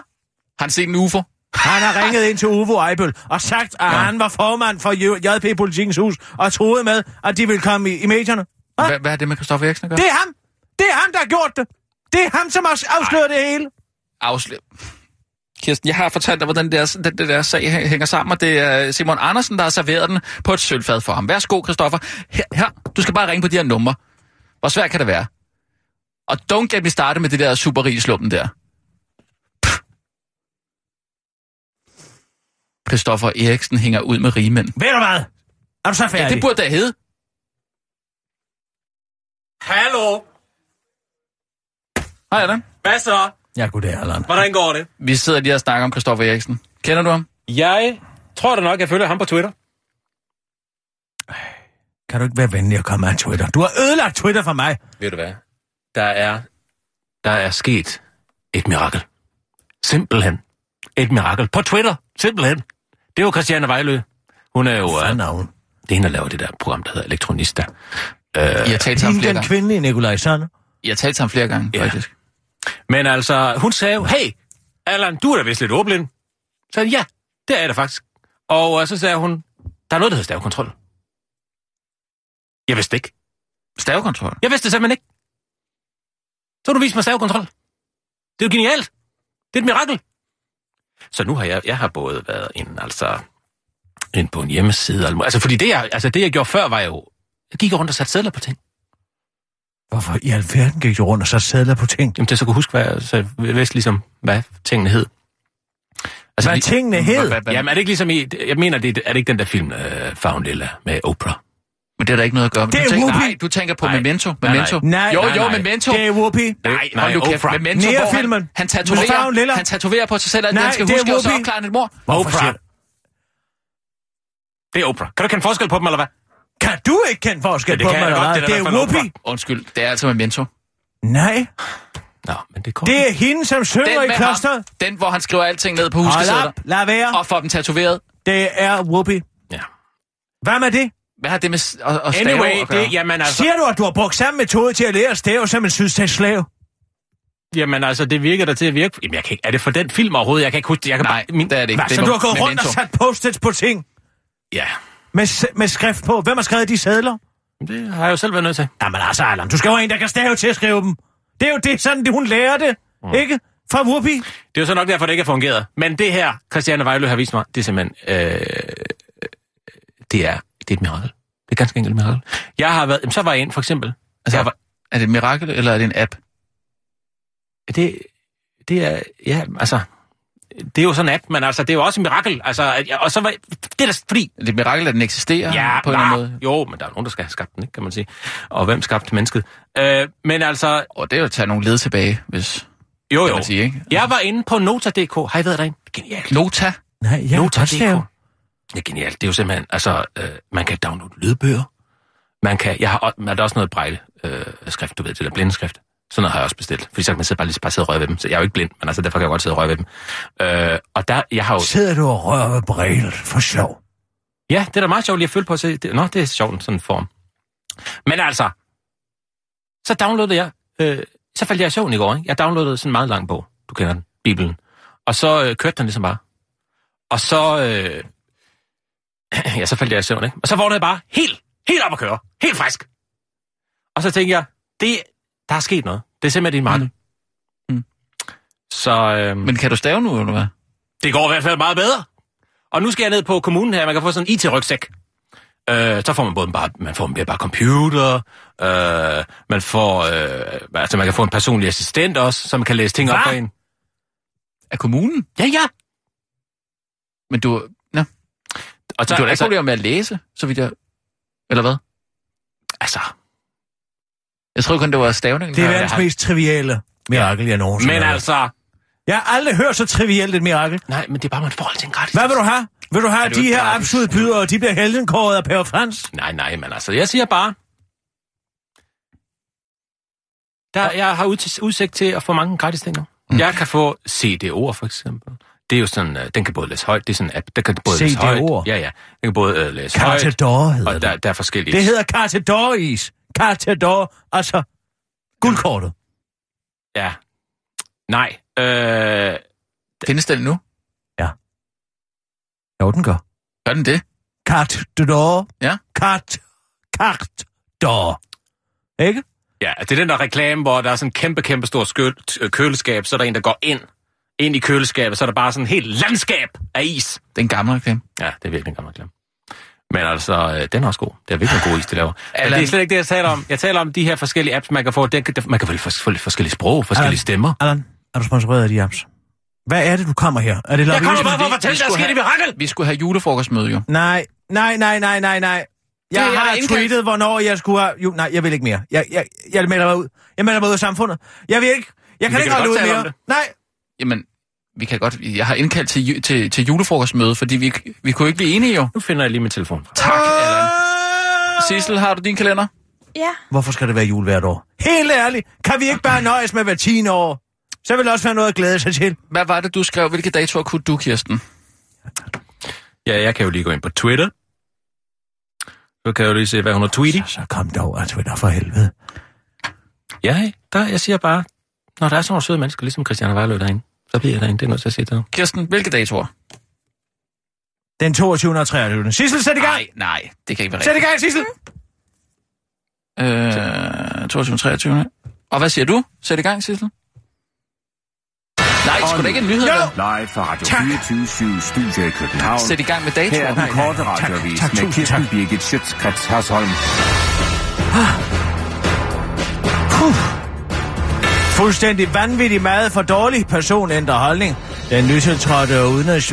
Har han set en UFO? Han har ringet ind til UFO Eibel og sagt, at han var formand for JP Politikens Hus og troede med, at de ville komme i medierne. Hvad er det med Kristoffer Eriksen at gøre? Det er ham. Det er ham, der har gjort det. Det er ham, som har afsløret det hele. Kirsten, jeg har fortalt dig, hvordan den der sag hænger sammen, og det er Simon Andersen, der har serveret den på et sølvfad for ham. Værsgo, Kristoffer. Her, du skal bare ringe på de her numre. Hvor svært kan det være? Og don't get me started med det der superrigeslumpen der. Kristoffer Eriksen hænger ud med rigemænd. Ved du hvad? Er du så færdig? Ja, det burde da hedde. Hallo? Hej, Adam. Hvad så? Ja, goddag, Allan. Hvordan går det? Vi sidder lige og snakker om Kristoffer Eriksen. Kender du ham? Jeg tror da nok, jeg følger ham på Twitter. Kan du ikke være venlig at komme af Twitter? Du har ødelagt Twitter for mig. Ved du hvad? Der er sket et mirakel. Simpelthen. Et mirakel. På Twitter. Simpelthen. Det er jo Christiane Vejlø. Hun er jo... Hvad navn? Det er hende, der laver det der program, der hedder Elektronista. Hende den kvindelige Nikolaj Sønder. Jeg har talt til ham flere gange, faktisk. Men altså, hun sagde jo, hey, Allan, du er da vist lidt ordblind. Så sagde, ja, det er jeg da faktisk. Og så sagde hun, der er noget, der hedder stavekontrol. Jeg vidste ikke. Stavekontrol? Jeg vidste det simpelthen ikke. Så du viste mig stavekontrol. Det er jo genialt. Det er et mirakel. Så nu har jeg har både været inde på en hjemmeside. Altså, fordi det jeg gjorde før, var jo, jeg gik rundt og satte sedler på ting. Hvorfor i alverden gik du rundt og så sædler på ting? Jamen, det så kunne huske, hvad tingene hed. Altså, hvad tingene hed? Jamen, er det ikke ligesom i... Jeg mener, er det ikke den der film, Farven Lilla, med Oprah? Men det er der ikke noget at gøre. Det er Whoopi. Nej, du tænker på Memento. Memento. Nej, jo, jo, Memento. Det er Whoopi. Nej, hold nu kæft. Memento, hvor han tatoverer på sig selv, at den skal huske at så opklare et mord. Oprah. Det er Oprah. Kan du kende forskel på dem, eller hvad? Kan du ikke kende forskel på dem, eller hvad? Det er Whoopi. Undskyld, det er altså Memento. Nej. Nå, men det, det er hende, som synger i klosteret. Den, hvor han skriver alting ned på huskesedler. Lad være. Og får dem tatoveret. Det er Whoopi. Ja. Hvad med det? Hvad har det med at stave anyway, at gøre? Det, jamen altså... Siger du, at du har brugt samme metode til at lære at stave som en sydstatsslave? Jamen altså, det virker der til at virke... Jamen, jeg kan ikke... Er det for den film overhovedet? Jeg kan ikke huske det. Jeg kan nej, bare... det er det ikke. Hva, så du har gået rundt og sat post-its på ting? Ja. Med skrift på? Hvem har skrevet de sædler? Det har jeg jo selv været nødt til. Jamen altså, Allan, du skal jo have en, der kan stave til at skrive dem. Det er jo det, sådan hun lærer det, ikke? Fra Whoopi. Det er jo så nok derfor, det ikke har fungeret. Men det her, Christiane Vejlø har vist mig, det er simpelthen... Det er et mirakel. Det er ganske enkelt et mirakel. Jeg har været... Så var jeg en, for eksempel. Altså, ja. Er det et mirakel, eller er det en app? Det er... Ja, altså... Det er jo sådan en app, men altså, det er jo også et mirakel. Altså, og så var... Det er da fordi... Det er et mirakel, at den eksisterer på en eller anden måde. Jo, men der er nogen, der skal have skabt den, ikke, kan man sige. Og hvem skabte mennesket? Men altså... Og det er jo at tage nogle led tilbage, hvis... Jo. Kan man sige, ikke? Jeg var inde på Nota.dk. Har I været derinde? Genialt. Nota? Nej, jeg Nota.dk. Det er genialt. Det er jo simpelthen, altså, man kan downloade lydbøger. Man kan, der er også noget brejleskrift, du ved, det der blindeskrift. Sådan noget har jeg også bestilt. Fordi så kan man sidde, bare sidde og røre ved dem. Så jeg er jo ikke blind, men altså derfor kan jeg godt sidde og røre ved dem. Og der, jeg har jo... Sidder du og rører ved brejlet for sjov? Ja, det er da meget sjovt lige at følge på at se. Nå, det er sjovt, sådan en form. Men altså, så downloadede jeg... Så faldt jeg i søvn i går, ikke? Jeg downloadede sådan en meget lang bog. Du kender den, Bibelen. Og så kørte den ligesom bare. Og så... Ja, så faldt jeg i søvn, ikke? Og så vågnede jeg bare helt op at køre. Helt frisk. Og så tænkte jeg, der er sket noget. Det er simpelthen din mand. Mm. Så... Men kan du stave nu, eller hvad? Det går i hvert fald meget bedre. Og nu skal jeg ned på kommunen her, man kan få sådan en IT-rygsæk. Så får man både man får bare computer, man får... Altså, man kan få en personlig assistent også, som kan læse ting op for en. Af kommunen? Ja. Men du... Og du har ikke problemer med at læse, så vidt jeg... Eller hvad? Altså... Jeg tror kun, det var stavning. Det er verdens mest trivielle mirakel, jeg nogensinde har. Men altså... Jeg har aldrig hørt så trivielt et mirakel. Nej, men det er bare, man får alting gratis. Hvad vil du have? Vil du have de her absudbydere, og de bliver heldenkåret af Per Frans? Nej, men altså, jeg siger bare... Jeg har udsigt til at få mange gratis ting nu. Jeg kan få CD'er, for eksempel. Det er jo sådan, den kan både læse højt, det er sådan en app, der kan både læse højt. Ja, den kan både læse højt. Cartador hedder og der er forskellige. Det hedder Cartadoris. Cartador, altså guldkortet. Ja. Nej. Findes den nu? Ja. Jo, den gør. Gør den det? Cartador. Ja. Cartador. Ikke? Ja, det er den der reklame, hvor der er sådan en kæmpe stor køleskab, så er der en, der går ind i køleskabet, så er der bare sådan et helt landskab af is. Den gamle reklame. Ja, det er virkelig en gammel reklame. Men altså, den er også god. Det er virkelig en god is, det laver. Men det er slet ikke det, jeg taler om. Jeg taler om de her forskellige apps, man kan få. Man kan få lidt forskellige sprog, forskellige stemmer. Allan, er du sponsoreret af de apps? Hvad er det, du kommer her? Er det jeg kommer bare for at fortælle, der sker i mirakel! Vi skulle have julefrokostmøde, jo. Nej. Jeg har tweetet, hvornår jeg skulle have... Jo, nej, jeg vil ikke mere. Jeg melder mig ud. Jeg melder mig ud af samfundet. Jeg vil ikke. Jeg kan ikke holde ud mere. Nej. Jamen, vi kan godt... Jeg har indkaldt til julefrokostmøde, fordi vi kunne ikke blive enige, jo. Nu finder jeg lige min telefon. Tak, Allan. Sissel, har du din kalender? Ja. Hvorfor skal det være jul hvert år? Helt ærligt, kan vi ikke bare nøjes med hver 10. år? Så vil det også være noget at glæde sig til. Hvad var det, du skrev? Hvilke datoer kunne du, Kirsten? Ja, jeg kan jo lige gå ind på Twitter. Så kan jeg jo lige se, hvad hun har tweetet. Så kom dog af Twitter for helvede. Ja, der, jeg siger bare... Når der er sådan nogle søde mennesker, ligesom Christiane Vejlø derinde, så bliver jeg derinde. Det er noget, jeg siger derinde. Kirsten, hvilke datoer? Den 22. og 23. Sissel, sæt i gang! Nej, det kan ikke være rigtigt. Sæt i gang, Sissel! 22. 23. Og hvad siger du? Sæt i gang, Sissel. Nej, skulle da ikke en nyhed med? Live fra Radio24syv Studio i København. Sæt i gang med datoer. Her er den korte radioavis med Kirsten Birgit Schøtz Kreds Hørsholm. Fuldstændig vanvittig meget for dårlig person ændrer holdning. Den nytiltrådte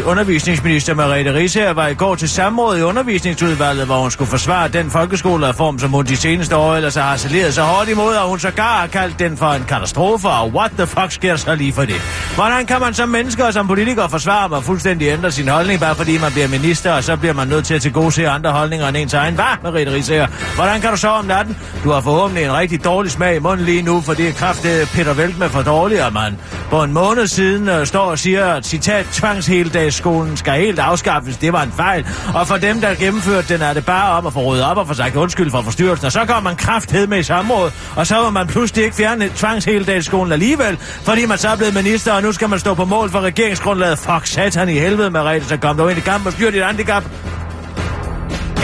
undervisningsminister Merete Riisager var i går til samråd i undervisningsudvalget, hvor hun skulle forsvare den folkeskolereform, som hun de seneste år ellers har harceleret så hårdt imod, og hun sågar har kaldt den for en katastrofe, og what the fuck sker så lige for det? Hvordan kan man som menneske og som politiker forsvare mig fuldstændig ændre sin holdning, bare fordi man bliver minister, og så bliver man nødt til at tilgodese andre holdninger end ens egen? Hvad, Merete Riisager? Hvordan kan du sove om natten? Du har forhåbentlig en rigtig dårlig smag i munden lige nu, for det er kraftigt Peter Veltmer for dårligere, mand. På en måned siden står og siger, at citat, tvangsheledagsskolen skal helt afskaffes, det var en fejl. Og for dem, der gennemførte den, er det bare om at få ryddet op og få sagt undskyld for forstyrrelsen. Og så går man krafted med i samrådet, og så vil man pludselig ikke fjerne tvangsheledagsskolen alligevel, fordi man så er blevet minister, og nu skal man stå på mål for regeringsgrundlaget. Fuck satan i helvede, Merete, så kom du ind i kampen og styr dit handicap.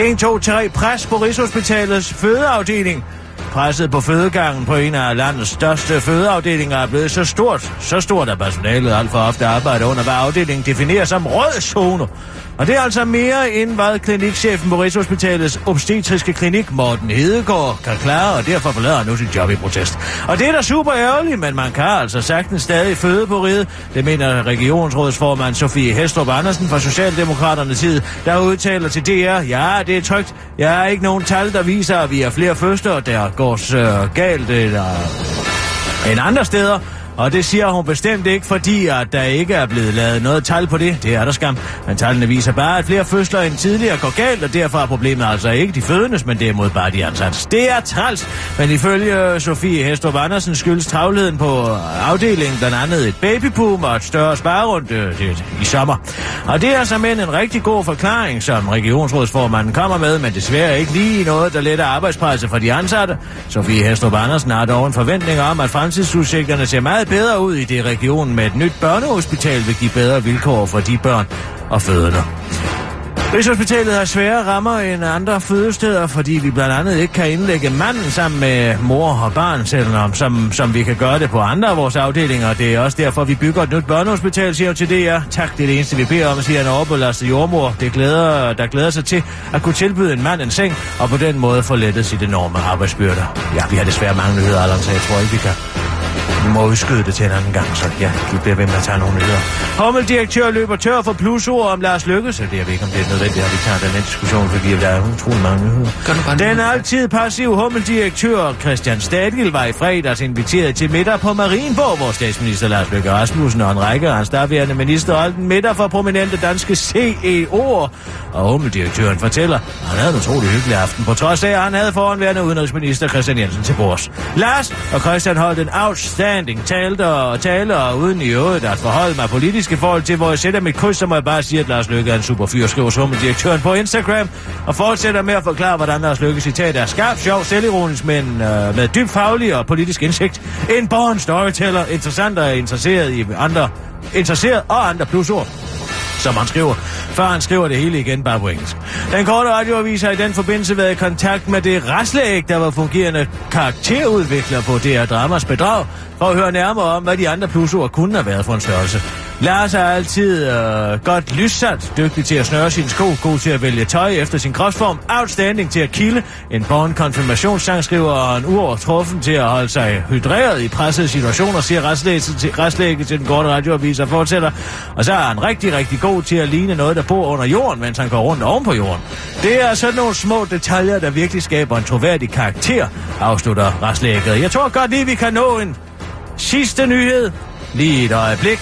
1, 2, 3, pres på Rigshospitalets fødeafdeling. Presset på fødegangen på en af landets største fødeafdelinger er blevet så stort, at personalet alt for ofte arbejder under, hvad afdelingen definerer som rød zone. Og det er altså mere end hvad klinikchefen på Rigshospitalets obstetriske klinik, Morten Hedegaard, kan klare, og derfor forlader han nu sit job i protest. Og det er da super ærgerligt, men man kan altså sagtens stadig føde på riget. Det mener regionsrådsformand Sophie Hæstorp Andersen fra Socialdemokraterne tid, der udtaler til DR, ja, det er trygt. Jeg har ikke nogen tal, der viser, at vi har flere fødsler, der går galt eller end andre steder. Og det siger hun bestemt ikke, fordi at der ikke er blevet lavet noget tal på det. Det er der skam. Men tallene viser bare, at flere fødsler end tidligere går galt, og derfor er problemet altså ikke de fødendes, men derimod bare de ansatte. Det er træls, men ifølge Sofie Hæstorp Andersen skyldes travlheden på afdelingen blandt andet et babyboom og et større sparerund i sommer. Og det er som en rigtig god forklaring, som regionsrådsformanden kommer med, men desværre ikke lige noget, der letter arbejdspresset for de ansatte. Sofie Hæstorp Andersen har dog en forventning om, at fremtidsudsigterne ser meget bedre ud i det region med et nyt børnehospital vil give bedre vilkår for de børn og fødende. Rigshospitalet har svære rammer end andre fødesteder, fordi vi blandt andet ikke kan indlægge manden sammen med mor og barn, selvom som vi kan gøre det på andre af vores afdelinger. Det er også derfor, vi bygger et nyt børnehospital, siger hun til DR. Tak, det er det eneste, vi beder om, siger en overbelastet jordmor. Der glæder sig til at kunne tilbyde en mand en seng, og på den måde få lettet sit enorme arbejdsbyrde. Ja, vi har desværre mange nyheder, Allan, så jeg tror ikke, vi kan. Vi må udskyde det til en anden gang, så ja, vi bliver ved med at tage nogle nyheder. Hommeldirektør løber tør for plusord om Lars Løkke, så det er ikke, om det er nødvendigt, at vi tager den diskussion, fordi der er utrolig mange nyheder. Den altid passive hommeldirektør Christian Stadil var i fredags inviteret til middag på Marienborg, hvor statsminister Lars Løkke Rasmussen og en række af hans daværende minister holdt en middag for prominente danske CEO'er. Og hommeldirektøren fortæller, at han havde en utrolig hyggelig aften, på trods af, at han havde foranværende udenrigsminister Kristian Jensen til bords. Lars og Christian holdt en outstanding taler uden i øvrigt at forholde mig politisk i forhold til, hvor jeg sætter mit kryds, så må jeg bare sige, at Lars Løkke er en super fyr, skriver hommeldirektøren på Instagram, og fortsætter med at forklare, hvordan Lars Løkkes citat er skarp, sjov, selvironisk, men med dyb faglig og politisk indsigt. En born storyteller, interessant og interesseret og andre plusord, som han skriver, før han skriver det hele igen bare på engelsk. Den korte radioavis har i den forbindelse været i kontakt med det Raslæg, der var fungerende karakterudvikler på DR Dramas bedrag, for at høre nærmere om, hvad de andre plusord kunne have været for en størrelse. Lars er altid godt lyssat, dygtig til at snøre sine sko, god til at vælge tøj efter sin kropsform, outstanding til at kilde, en born-konfirmationssangskriver og en uovertruffen til at holde sig hydreret i pressede situationer, siger Raslægget til den korte radioavis og fortsætter. Og så er han rigtig, rigtig god til at ligne noget, der bor under jorden, mens han går rundt oven på jorden. Det er sådan nogle små detaljer, der virkelig skaber en troværdig karakter, afslutter Raslægget. Jeg tror godt lige, vi kan nå en sidste nyhed. Lige et øjeblik.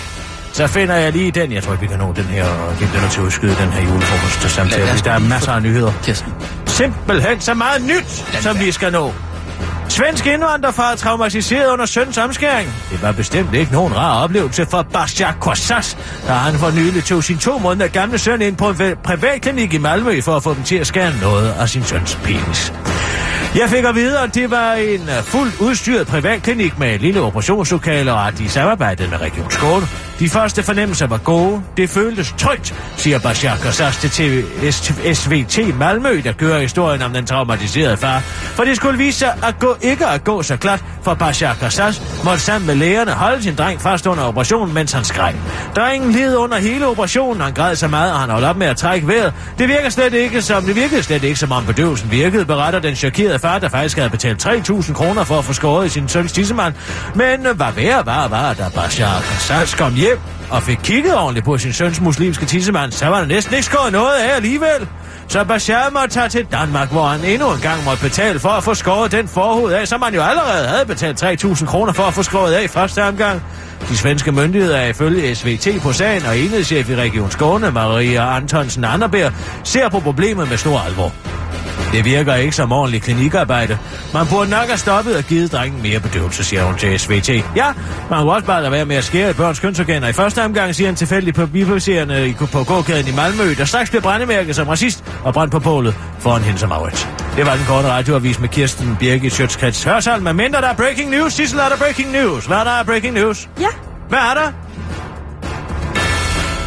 Så finder jeg lige den. Jeg tror ikke, vi kan nå den her, og vi bliver nødt til at udskyde den her julefrokost samtidig, fordi der er masser af nyheder. Kirsten. Simpelthen så meget nyt, som vi skal nå. Svensk indvandrerfar traumatiseret under søns omskæring. Det var bestemt ikke nogen rar oplevelse for Bastian Korsas, da han for nylig tog sin 2 måneder gamle søn ind på en privatklinik i Malmø for at få dem til at skære noget af sin søns penis. Jeg fik at vide, at det var en fuldt udstyret privatklinik med et lille operationslokale, og at de samarbejdede med Region Skåne. De første fornemmelser var gode. Det føltes trygt, siger Bastian Korsas til SVT Malmø, der kører historien om den traumatiserede far. For det skulle vise sig at ikke at gå så klart, for Bastian Korsas måtte sammen med lægerne holde sin dreng fast under operationen, mens han skreg. Drengen led under hele operationen, han græd så meget, og han holdt op med at trække vejret. Det virkede slet ikke som om bedøvelsen virkede, beretter den chokerede far, der faktisk havde betalt 3.000 kroner for at få skåret i sin søns tissemand. Men hvad værre var, da Bastian Korsas kom hjem, hjem og fik kigget ordentligt på sin søns muslimske tissemand, så var der næsten ikke skåret noget af alligevel. Så Bashar måtte tage til Danmark, hvor han endnu en gang måtte betale for at få skåret den forhud af, som han jo allerede havde betalt 3.000 kroner for at få skåret af i første omgang. De svenske myndigheder er ifølge SVT på sagen, og enhedschef i Region Skåne, Maria Antonsen Anderberg, ser på problemet med stor alvor. Det virker ikke som ordentligt klinikarbejde. Man burde nok have stoppet og givet drengen mere bedøvelse, siger hun til SVT. Ja, man kunne også bare lade være med at skære et børns kønsorganer. I første omgang siger en tilfældig papirpasserende på gågaden i Malmø, der straks blev brændemærket som racist og brændt på bålet foran hende som Maurits. Det var den korte radioavis med Kirsten Birgit Schøtz Kreds Hørsholm. Men mindre der er breaking news, Sissel, er der breaking news? Hvad er der af breaking news? Ja. Hvad er der?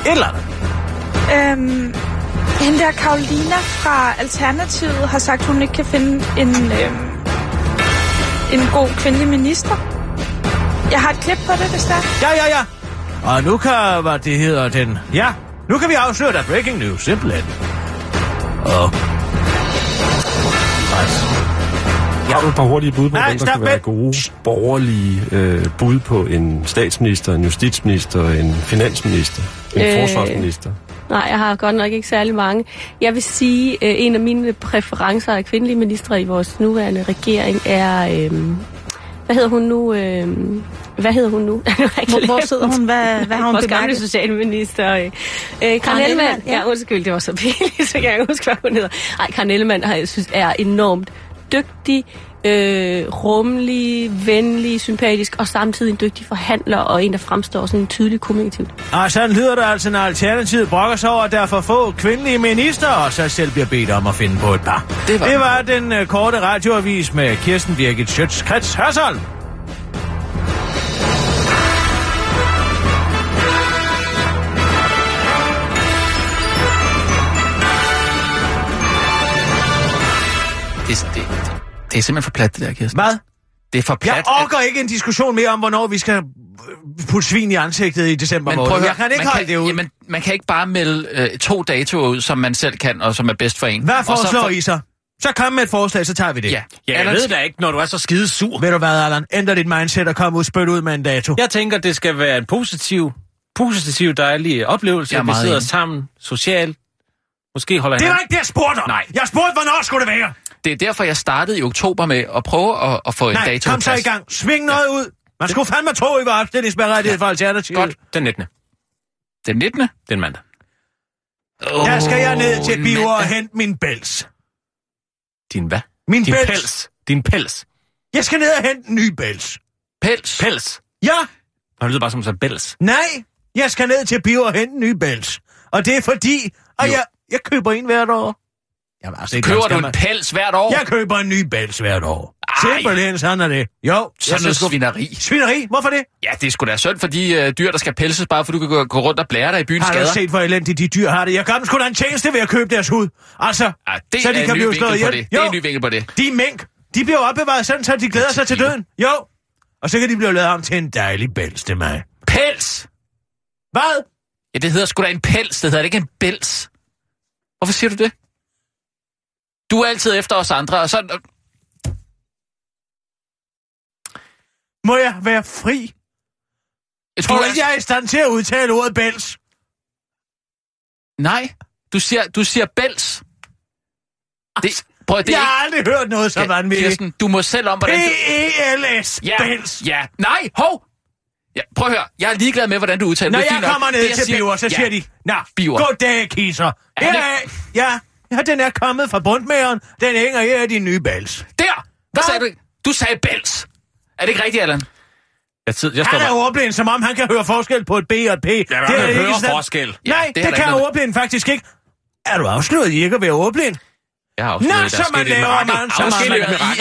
Et eller andet. Hende der Karolina fra Alternativet har sagt, at hun ikke kan finde en god kvindelig minister. Jeg har et klip på det, hvis der. Ja. Og nu kan, hvad det hedder den. Ja, nu kan vi afsløre der breaking news, simpelthen. Og... Jeg har et par hurtige bud på, hvem der skal være gode borgerlige bud på en statsminister, en justitsminister, en finansminister, en forsvarsminister. Nej, jeg har godt nok ikke særlig mange. Jeg vil sige, en af mine præferencer af kvindelige ministre i vores nuværende regering er... Hvad hedder hun nu? Hvor sidder hun? Hvad har hun vores gamle socialminister. Karen Ellemann. Ja, undskyld, det var så pinligt, så jeg kan huske, hvad hun hedder. Nej, Karen Ellemann jeg synes, er enormt dygtig, rummelig, venlig, sympatisk og samtidig en dygtig forhandler og en, der fremstår sådan tydelig kommunikativt. Og sådan lyder der altså, når Alternativet brokker sig over, at der er for få kvindelige minister, og så selv bliver bedt om at finde på et par. Det var den korte radioavis med Kirsten Birgit Schøtz Kreds Hørsholm. Det er simpelthen for plat, det der, Kirsten. Hvad? Det er for plat. Jeg orker ikke en diskussion mere om, hvornår vi skal putte svin i ansigtet i december måned. Jeg kan ikke holde det ud. Jamen, man kan ikke bare melde 2 datoer ud, som man selv kan, og som er bedst for en. Hvad foreslår I så? Så kom med et forslag, så tager vi det. Ja, jeg ved da ikke, når du er så skide sur. Ved du hvad, Allan? Ændre dit mindset og kom ud spyt ud med en dato. Jeg tænker, det skal være en positiv dejlig oplevelse, at vi sidder sammen socialt. Måske holder det var ikke det, jeg spurgte om. Nej. Jeg spurgte, hvornår skulle det være? Det er derfor, jeg startede i oktober med at prøve at få en dato. Nej, kom så i gang. Sving noget ud. Man skulle fandme tro, I var opstillingsberettiget for Alternativet. Godt. Den 19. Den 19. Den mandag. Der skal jeg ned til Bio og hente min pels. Din hvad? Min pels. Din pels. Jeg skal ned og hente en ny pels. Pels? Ja. Og det lyder bare som så pels. Nej, jeg skal ned til Bio og hente en ny pels. Og det er fordi, at jeg køber en hvert år. Jamen, altså, køber du en pels hvert år? Jeg køber en ny pels hvert år. Ej. Simpelthen, sådan er det. Jo. Sådan noget svineri. Svineri? Hvorfor det? Ja, det er sgu da synd for de dyr, der skal pelses, bare for du kan gå rundt og blære dig i byens gader. Har du set, hvor elendigt de dyr har det? Jeg gør dem sgu da en tjeneste ved at købe deres hud. Altså, det så de kan blive slået ihjel. Det er en ny vinkel på det. De mink, de bliver opbevaret sådan, så de glæder sig til døden. Jo. Og så kan de blive lavet om til en dejlig pels, det mig. Pels? Hvad? Ja, det hedder sgu da en pels. Det hedder ikke en pels. Hvorfor siger du det? Du er altid efter os andre, og så... Må jeg være fri? Jeg er i stand til at udtale ordet bæls? Nej, du siger bæls. Jeg har aldrig hørt noget så vanvittigt. Kirsten, du må selv om, hvordan du... P-E-L-S, bæls. Ja, nej, hov! Ja, prøv at høre, jeg er ligeglad med, hvordan du udtaler det. Når jeg kommer ned til Biver, så siger de... Nå, goddag, kisser. Ja. Ja, den er kommet fra bundmageren. Den hænger her i din nye bæls. Der! Hvad sagde du? Du sagde bæls. Er det ikke rigtigt, Allan? Han er ordblind, som om han kan høre forskel på et B og et P. Ja, det er ikke høre forskel. Nej, det kan ordblind faktisk ikke. Er du afsløret i ikke at være ordblind? Jeg har afsløret, så man laver man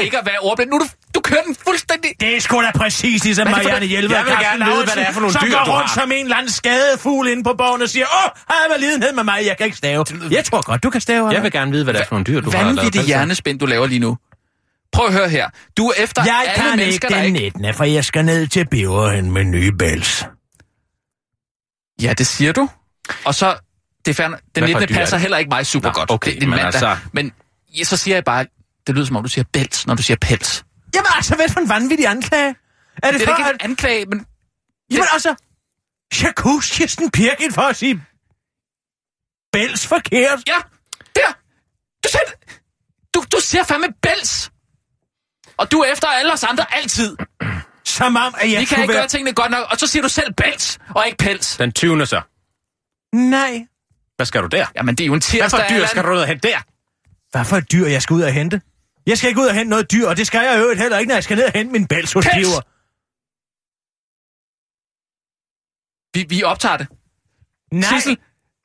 ikke at være ordblind. Nu du kører den fuldstændig. Det er sgu da præcis ligesom Marianne Hjelved. Jeg vil gerne vide, hvad det er for nogle dyr, du har. Som går rundt som en eller anden skadefugl inde på borgen og siger, har jeg været lidenhed med mig, jeg kan ikke stave. Jeg tror godt, du kan stave. Jeg vil gerne vide, hvad det er for nogle dyr, du har. Hvad er det hjernespind, du laver lige nu? Prøv at høre her. Du er efter alle mennesker, der ikke... Jeg kan ikke den 19, for jeg skal ned til Biveren med nye bæls. Ja, det siger du. Og så... Det er den 19. passer heller ikke mig super godt. Okay, det er mandag. Men så siger jeg bare... Det lyder som om, du siger bæls, når du siger pels. Jamen altså, hvad for en vanvittig anklage? Er det for, ikke en anklage, men... Jamen altså, Jacuz Kirsten Birgit for at sige bæls forkert. Ja, der. Du siger fandme bæls. Og du er efter alle os andre altid. Som om, at jeg skulle gøre tingene godt nok, og så siger du selv bæls, og ikke pels. Den 20. så. Nej. Hvad skal du der? Jamen, det er jo en tirsdag. Hvad for dyr skal du ud og hente der? Hvad for et dyr, jeg skal ud og hente? Jeg skal ikke ud og hente noget dyr, og det skal jeg jo heller ikke, når jeg skal ned og hente min bæls hos Piver. Vi optager det. Nej. Sissel,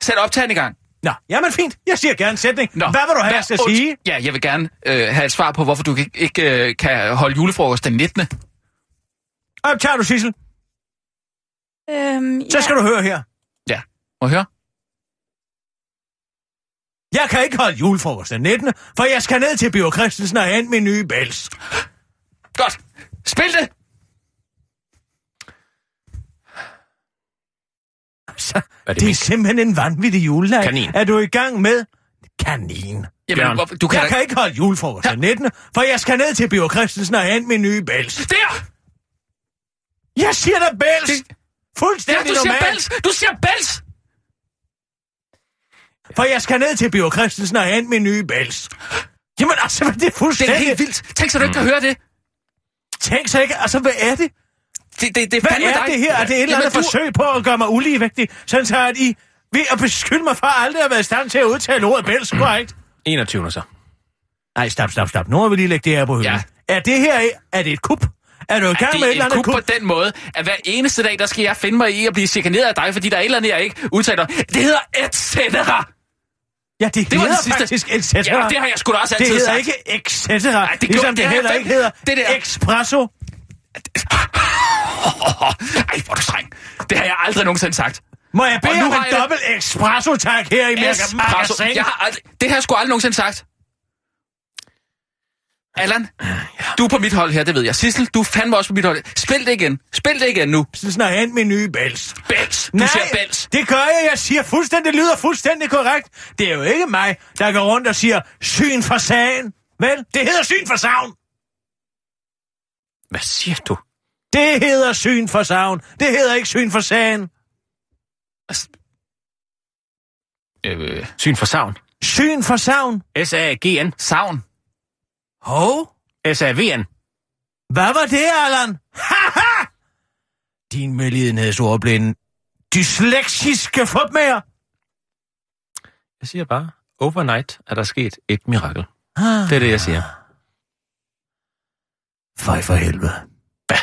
sæt optagen i gang. Nå, jamen fint. Jeg siger gerne en sætning. Nå. Hvad vil du have, jeg skal sige? Ja, jeg vil gerne have et svar på, hvorfor du ikke kan holde julefrokost den 19. Optager du, Sissel? Ja. Så skal du høre her. Ja, må jeg høre? Jeg kan ikke holde julefrokost den 19., for jeg skal ned til Birger Christensen og hente min nye bæls. Godt. Spil det! Så, det er simpelthen en vanvittig juleleg. Kanin. Er du i gang med? Kanin. Jamen, jeg kan ikke holde julefrokost den 19., for jeg skal ned til Birger Christensen og hente min nye bæls. Der! Jeg siger da bæls! Det... Fuldstændig normalt. Ja, du siger bæls! For jeg skal ned til Birger Christensen og hente min nye bæls. Jamen altså, det er fuldstændig... Det er helt vildt. Tænk så, du ikke kan høre det. Tænk så ikke... Altså, hvad er det? Hvad er det her? Er det et eller andet forsøg på at gøre mig uligevægtig? Sådan så, at I ved at beskylde mig for at aldrig have været i stand til at udtale ordet bæls, korrekt? 21. så. Nej, stop. Nu må vi lige lægge det her på hylden. Ja. Er det her... Er det et kup? Er du i gang med et eller andet kup? På den måde, at hver eneste dag, der skal jeg finde mig i at blive chikaneret af dig, fordi der er et eller andet, jeg ikke udtaler. Det hedder et cetera. Ja, det hedder faktisk et cetera. Ja, det har jeg sgu da også altid sagt. Det hedder ikke et cetera. Nej, det ligesom det heller ikke hedder det der. Espresso. Ej, hvor er du streng. Det har jeg aldrig nogensinde sagt. Må jeg bede om en dobbelt espresso, tak, her i Magasin? Det har jeg sgu aldrig nogensinde sagt. Allan, du er på mit hold her, det ved jeg. Sissel, du er fandme også på mit hold. Spil det igen nu. Sådan hent min nye bæls. Bæls. Du siger bæls. Det gør jeg. Jeg siger fuldstændig, det lyder fuldstændig korrekt. Det er jo ikke mig, der går rundt og siger syn for sagen. Vel, det hedder syn for savn. Hvad siger du? Det hedder syn for savn. Det hedder ikke syn for sagen. Syn for savn. Syn for savn. S-A-G-N. Savn. Hov? S-A-V-N. Hvad var det, Allan? Haha! Din medlidenhedsord blev en dysleksiske fupmager. Jeg siger bare, overnight er der sket et mirakel. Ah. Det er det, jeg siger. Føj for helvede. Hvad?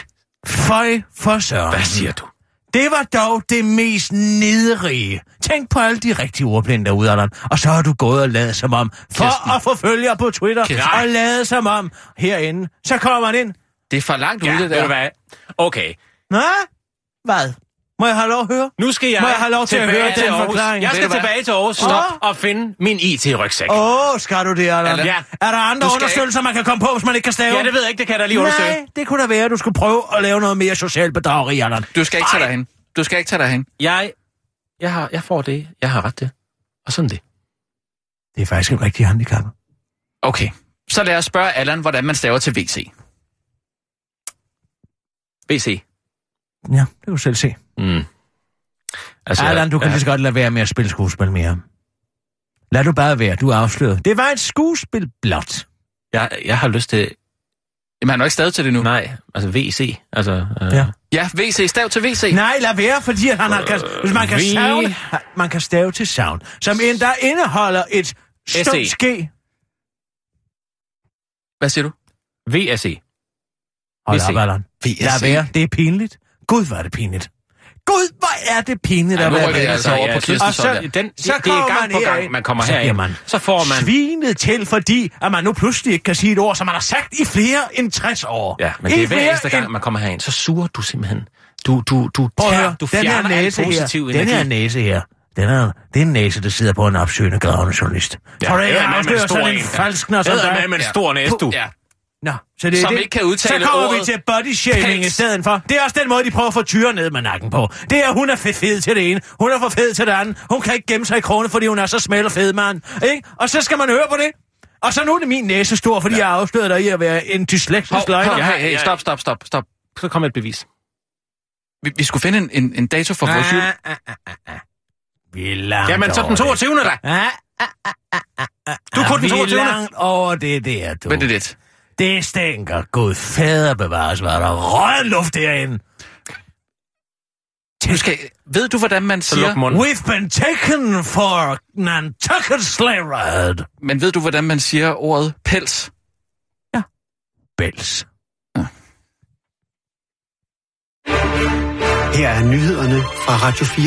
Føj for søren. Hvad siger du? Det var dog det mest nederige. Tænk på alle de rigtige ordblinde derude, Allan. Og så har du gået og ladet som om, for Kirsten. At få følgere på Twitter, Kirsten. Og ladet som om herinde. Så kommer han ind. Det er for langt ude, det der. Hvad? Okay. Nå? Hvad? Må jeg have lov at høre? Nu skal jeg, Må jeg have lov til at høre den forklaring. Jeg skal tilbage til Aarhus og finde min IT-rygsæk. Skal du det, Allan? Ja. Er der andre undersøgelser, man kan komme på, hvis man ikke kan stave? Ja, det ved jeg ikke. Det kan der lige undersøge. Nej, det kunne da være, at du skulle prøve at lave noget mere socialt bedrageri, Allan. Du skal ikke tage dig hen. Jeg får det. Jeg har ret til. Og sådan det. Det er faktisk et rigtigt handicap. Okay. Så lad os spørge Allan, hvordan man staver til VC. VC. Ja, det kan du selv se. Mm. Altså, Allan, du kan lige så godt lade være med at spille skuespil mere. Lad du bare være, du er afsløret. Det var et skuespil blot. Jeg har lyst til... Jamen, han er jo ikke stavet til det nu. Nej, altså VC. Altså, Ja, VC, stav til VC. Nej, lad være, fordi han kan... Hvis man kan savne... Man kan stave til savn, som en, der indeholder et stort ske. Hvad siger du? VSE. Hold op, Allan. Lad være, det er pinligt. Gud, hvor er det pinligt. Gud, hvor er det pinligt at være venner sig over på Kirsten. Og så kommer man herind, så får man svinet til, fordi at man nu pludselig ikke kan sige et ord, som man har sagt i flere end 60 år. Ja, men det er hver eneste gang, man kommer herind, så suger du simpelthen. Du fjerner alt positiv energi. Den her næse her, det er en næse, der sidder på en opsøgende gravende journalist. Tror du ikke, at man bliver sådan en falskner? Det er med en stor næse, du. Nå, så det er som det. Ikke kan udtale så kommer ordet vi til bodyshaming i stedet for. Det er også den måde, de prøver at få Thyra ned med nakken på. Det er, hun er fed til det ene, hun er for fed til det andet. Hun kan ikke gemme sig i krone, fordi hun er så smal og fed, mand. Og så skal man høre på det. Og så nu er det min næse stor, fordi jeg afslører dig i at være en dyslektisk løgn. Stop. Så kom et bevis. Vi skulle finde en dato for vores jul. Jamen, så den 22. da. Du kunne den 22. Vi er langt over det der, du. Hvad er det? Det stænker. Gud fader bevares, var der rød luft derinde. Ved du, hvordan man siger... We've been taken for Nantucket Slay Ride. Men ved du, hvordan man siger ordet pels? Ja. Pels. Ja. Her er nyhederne fra Radio 4.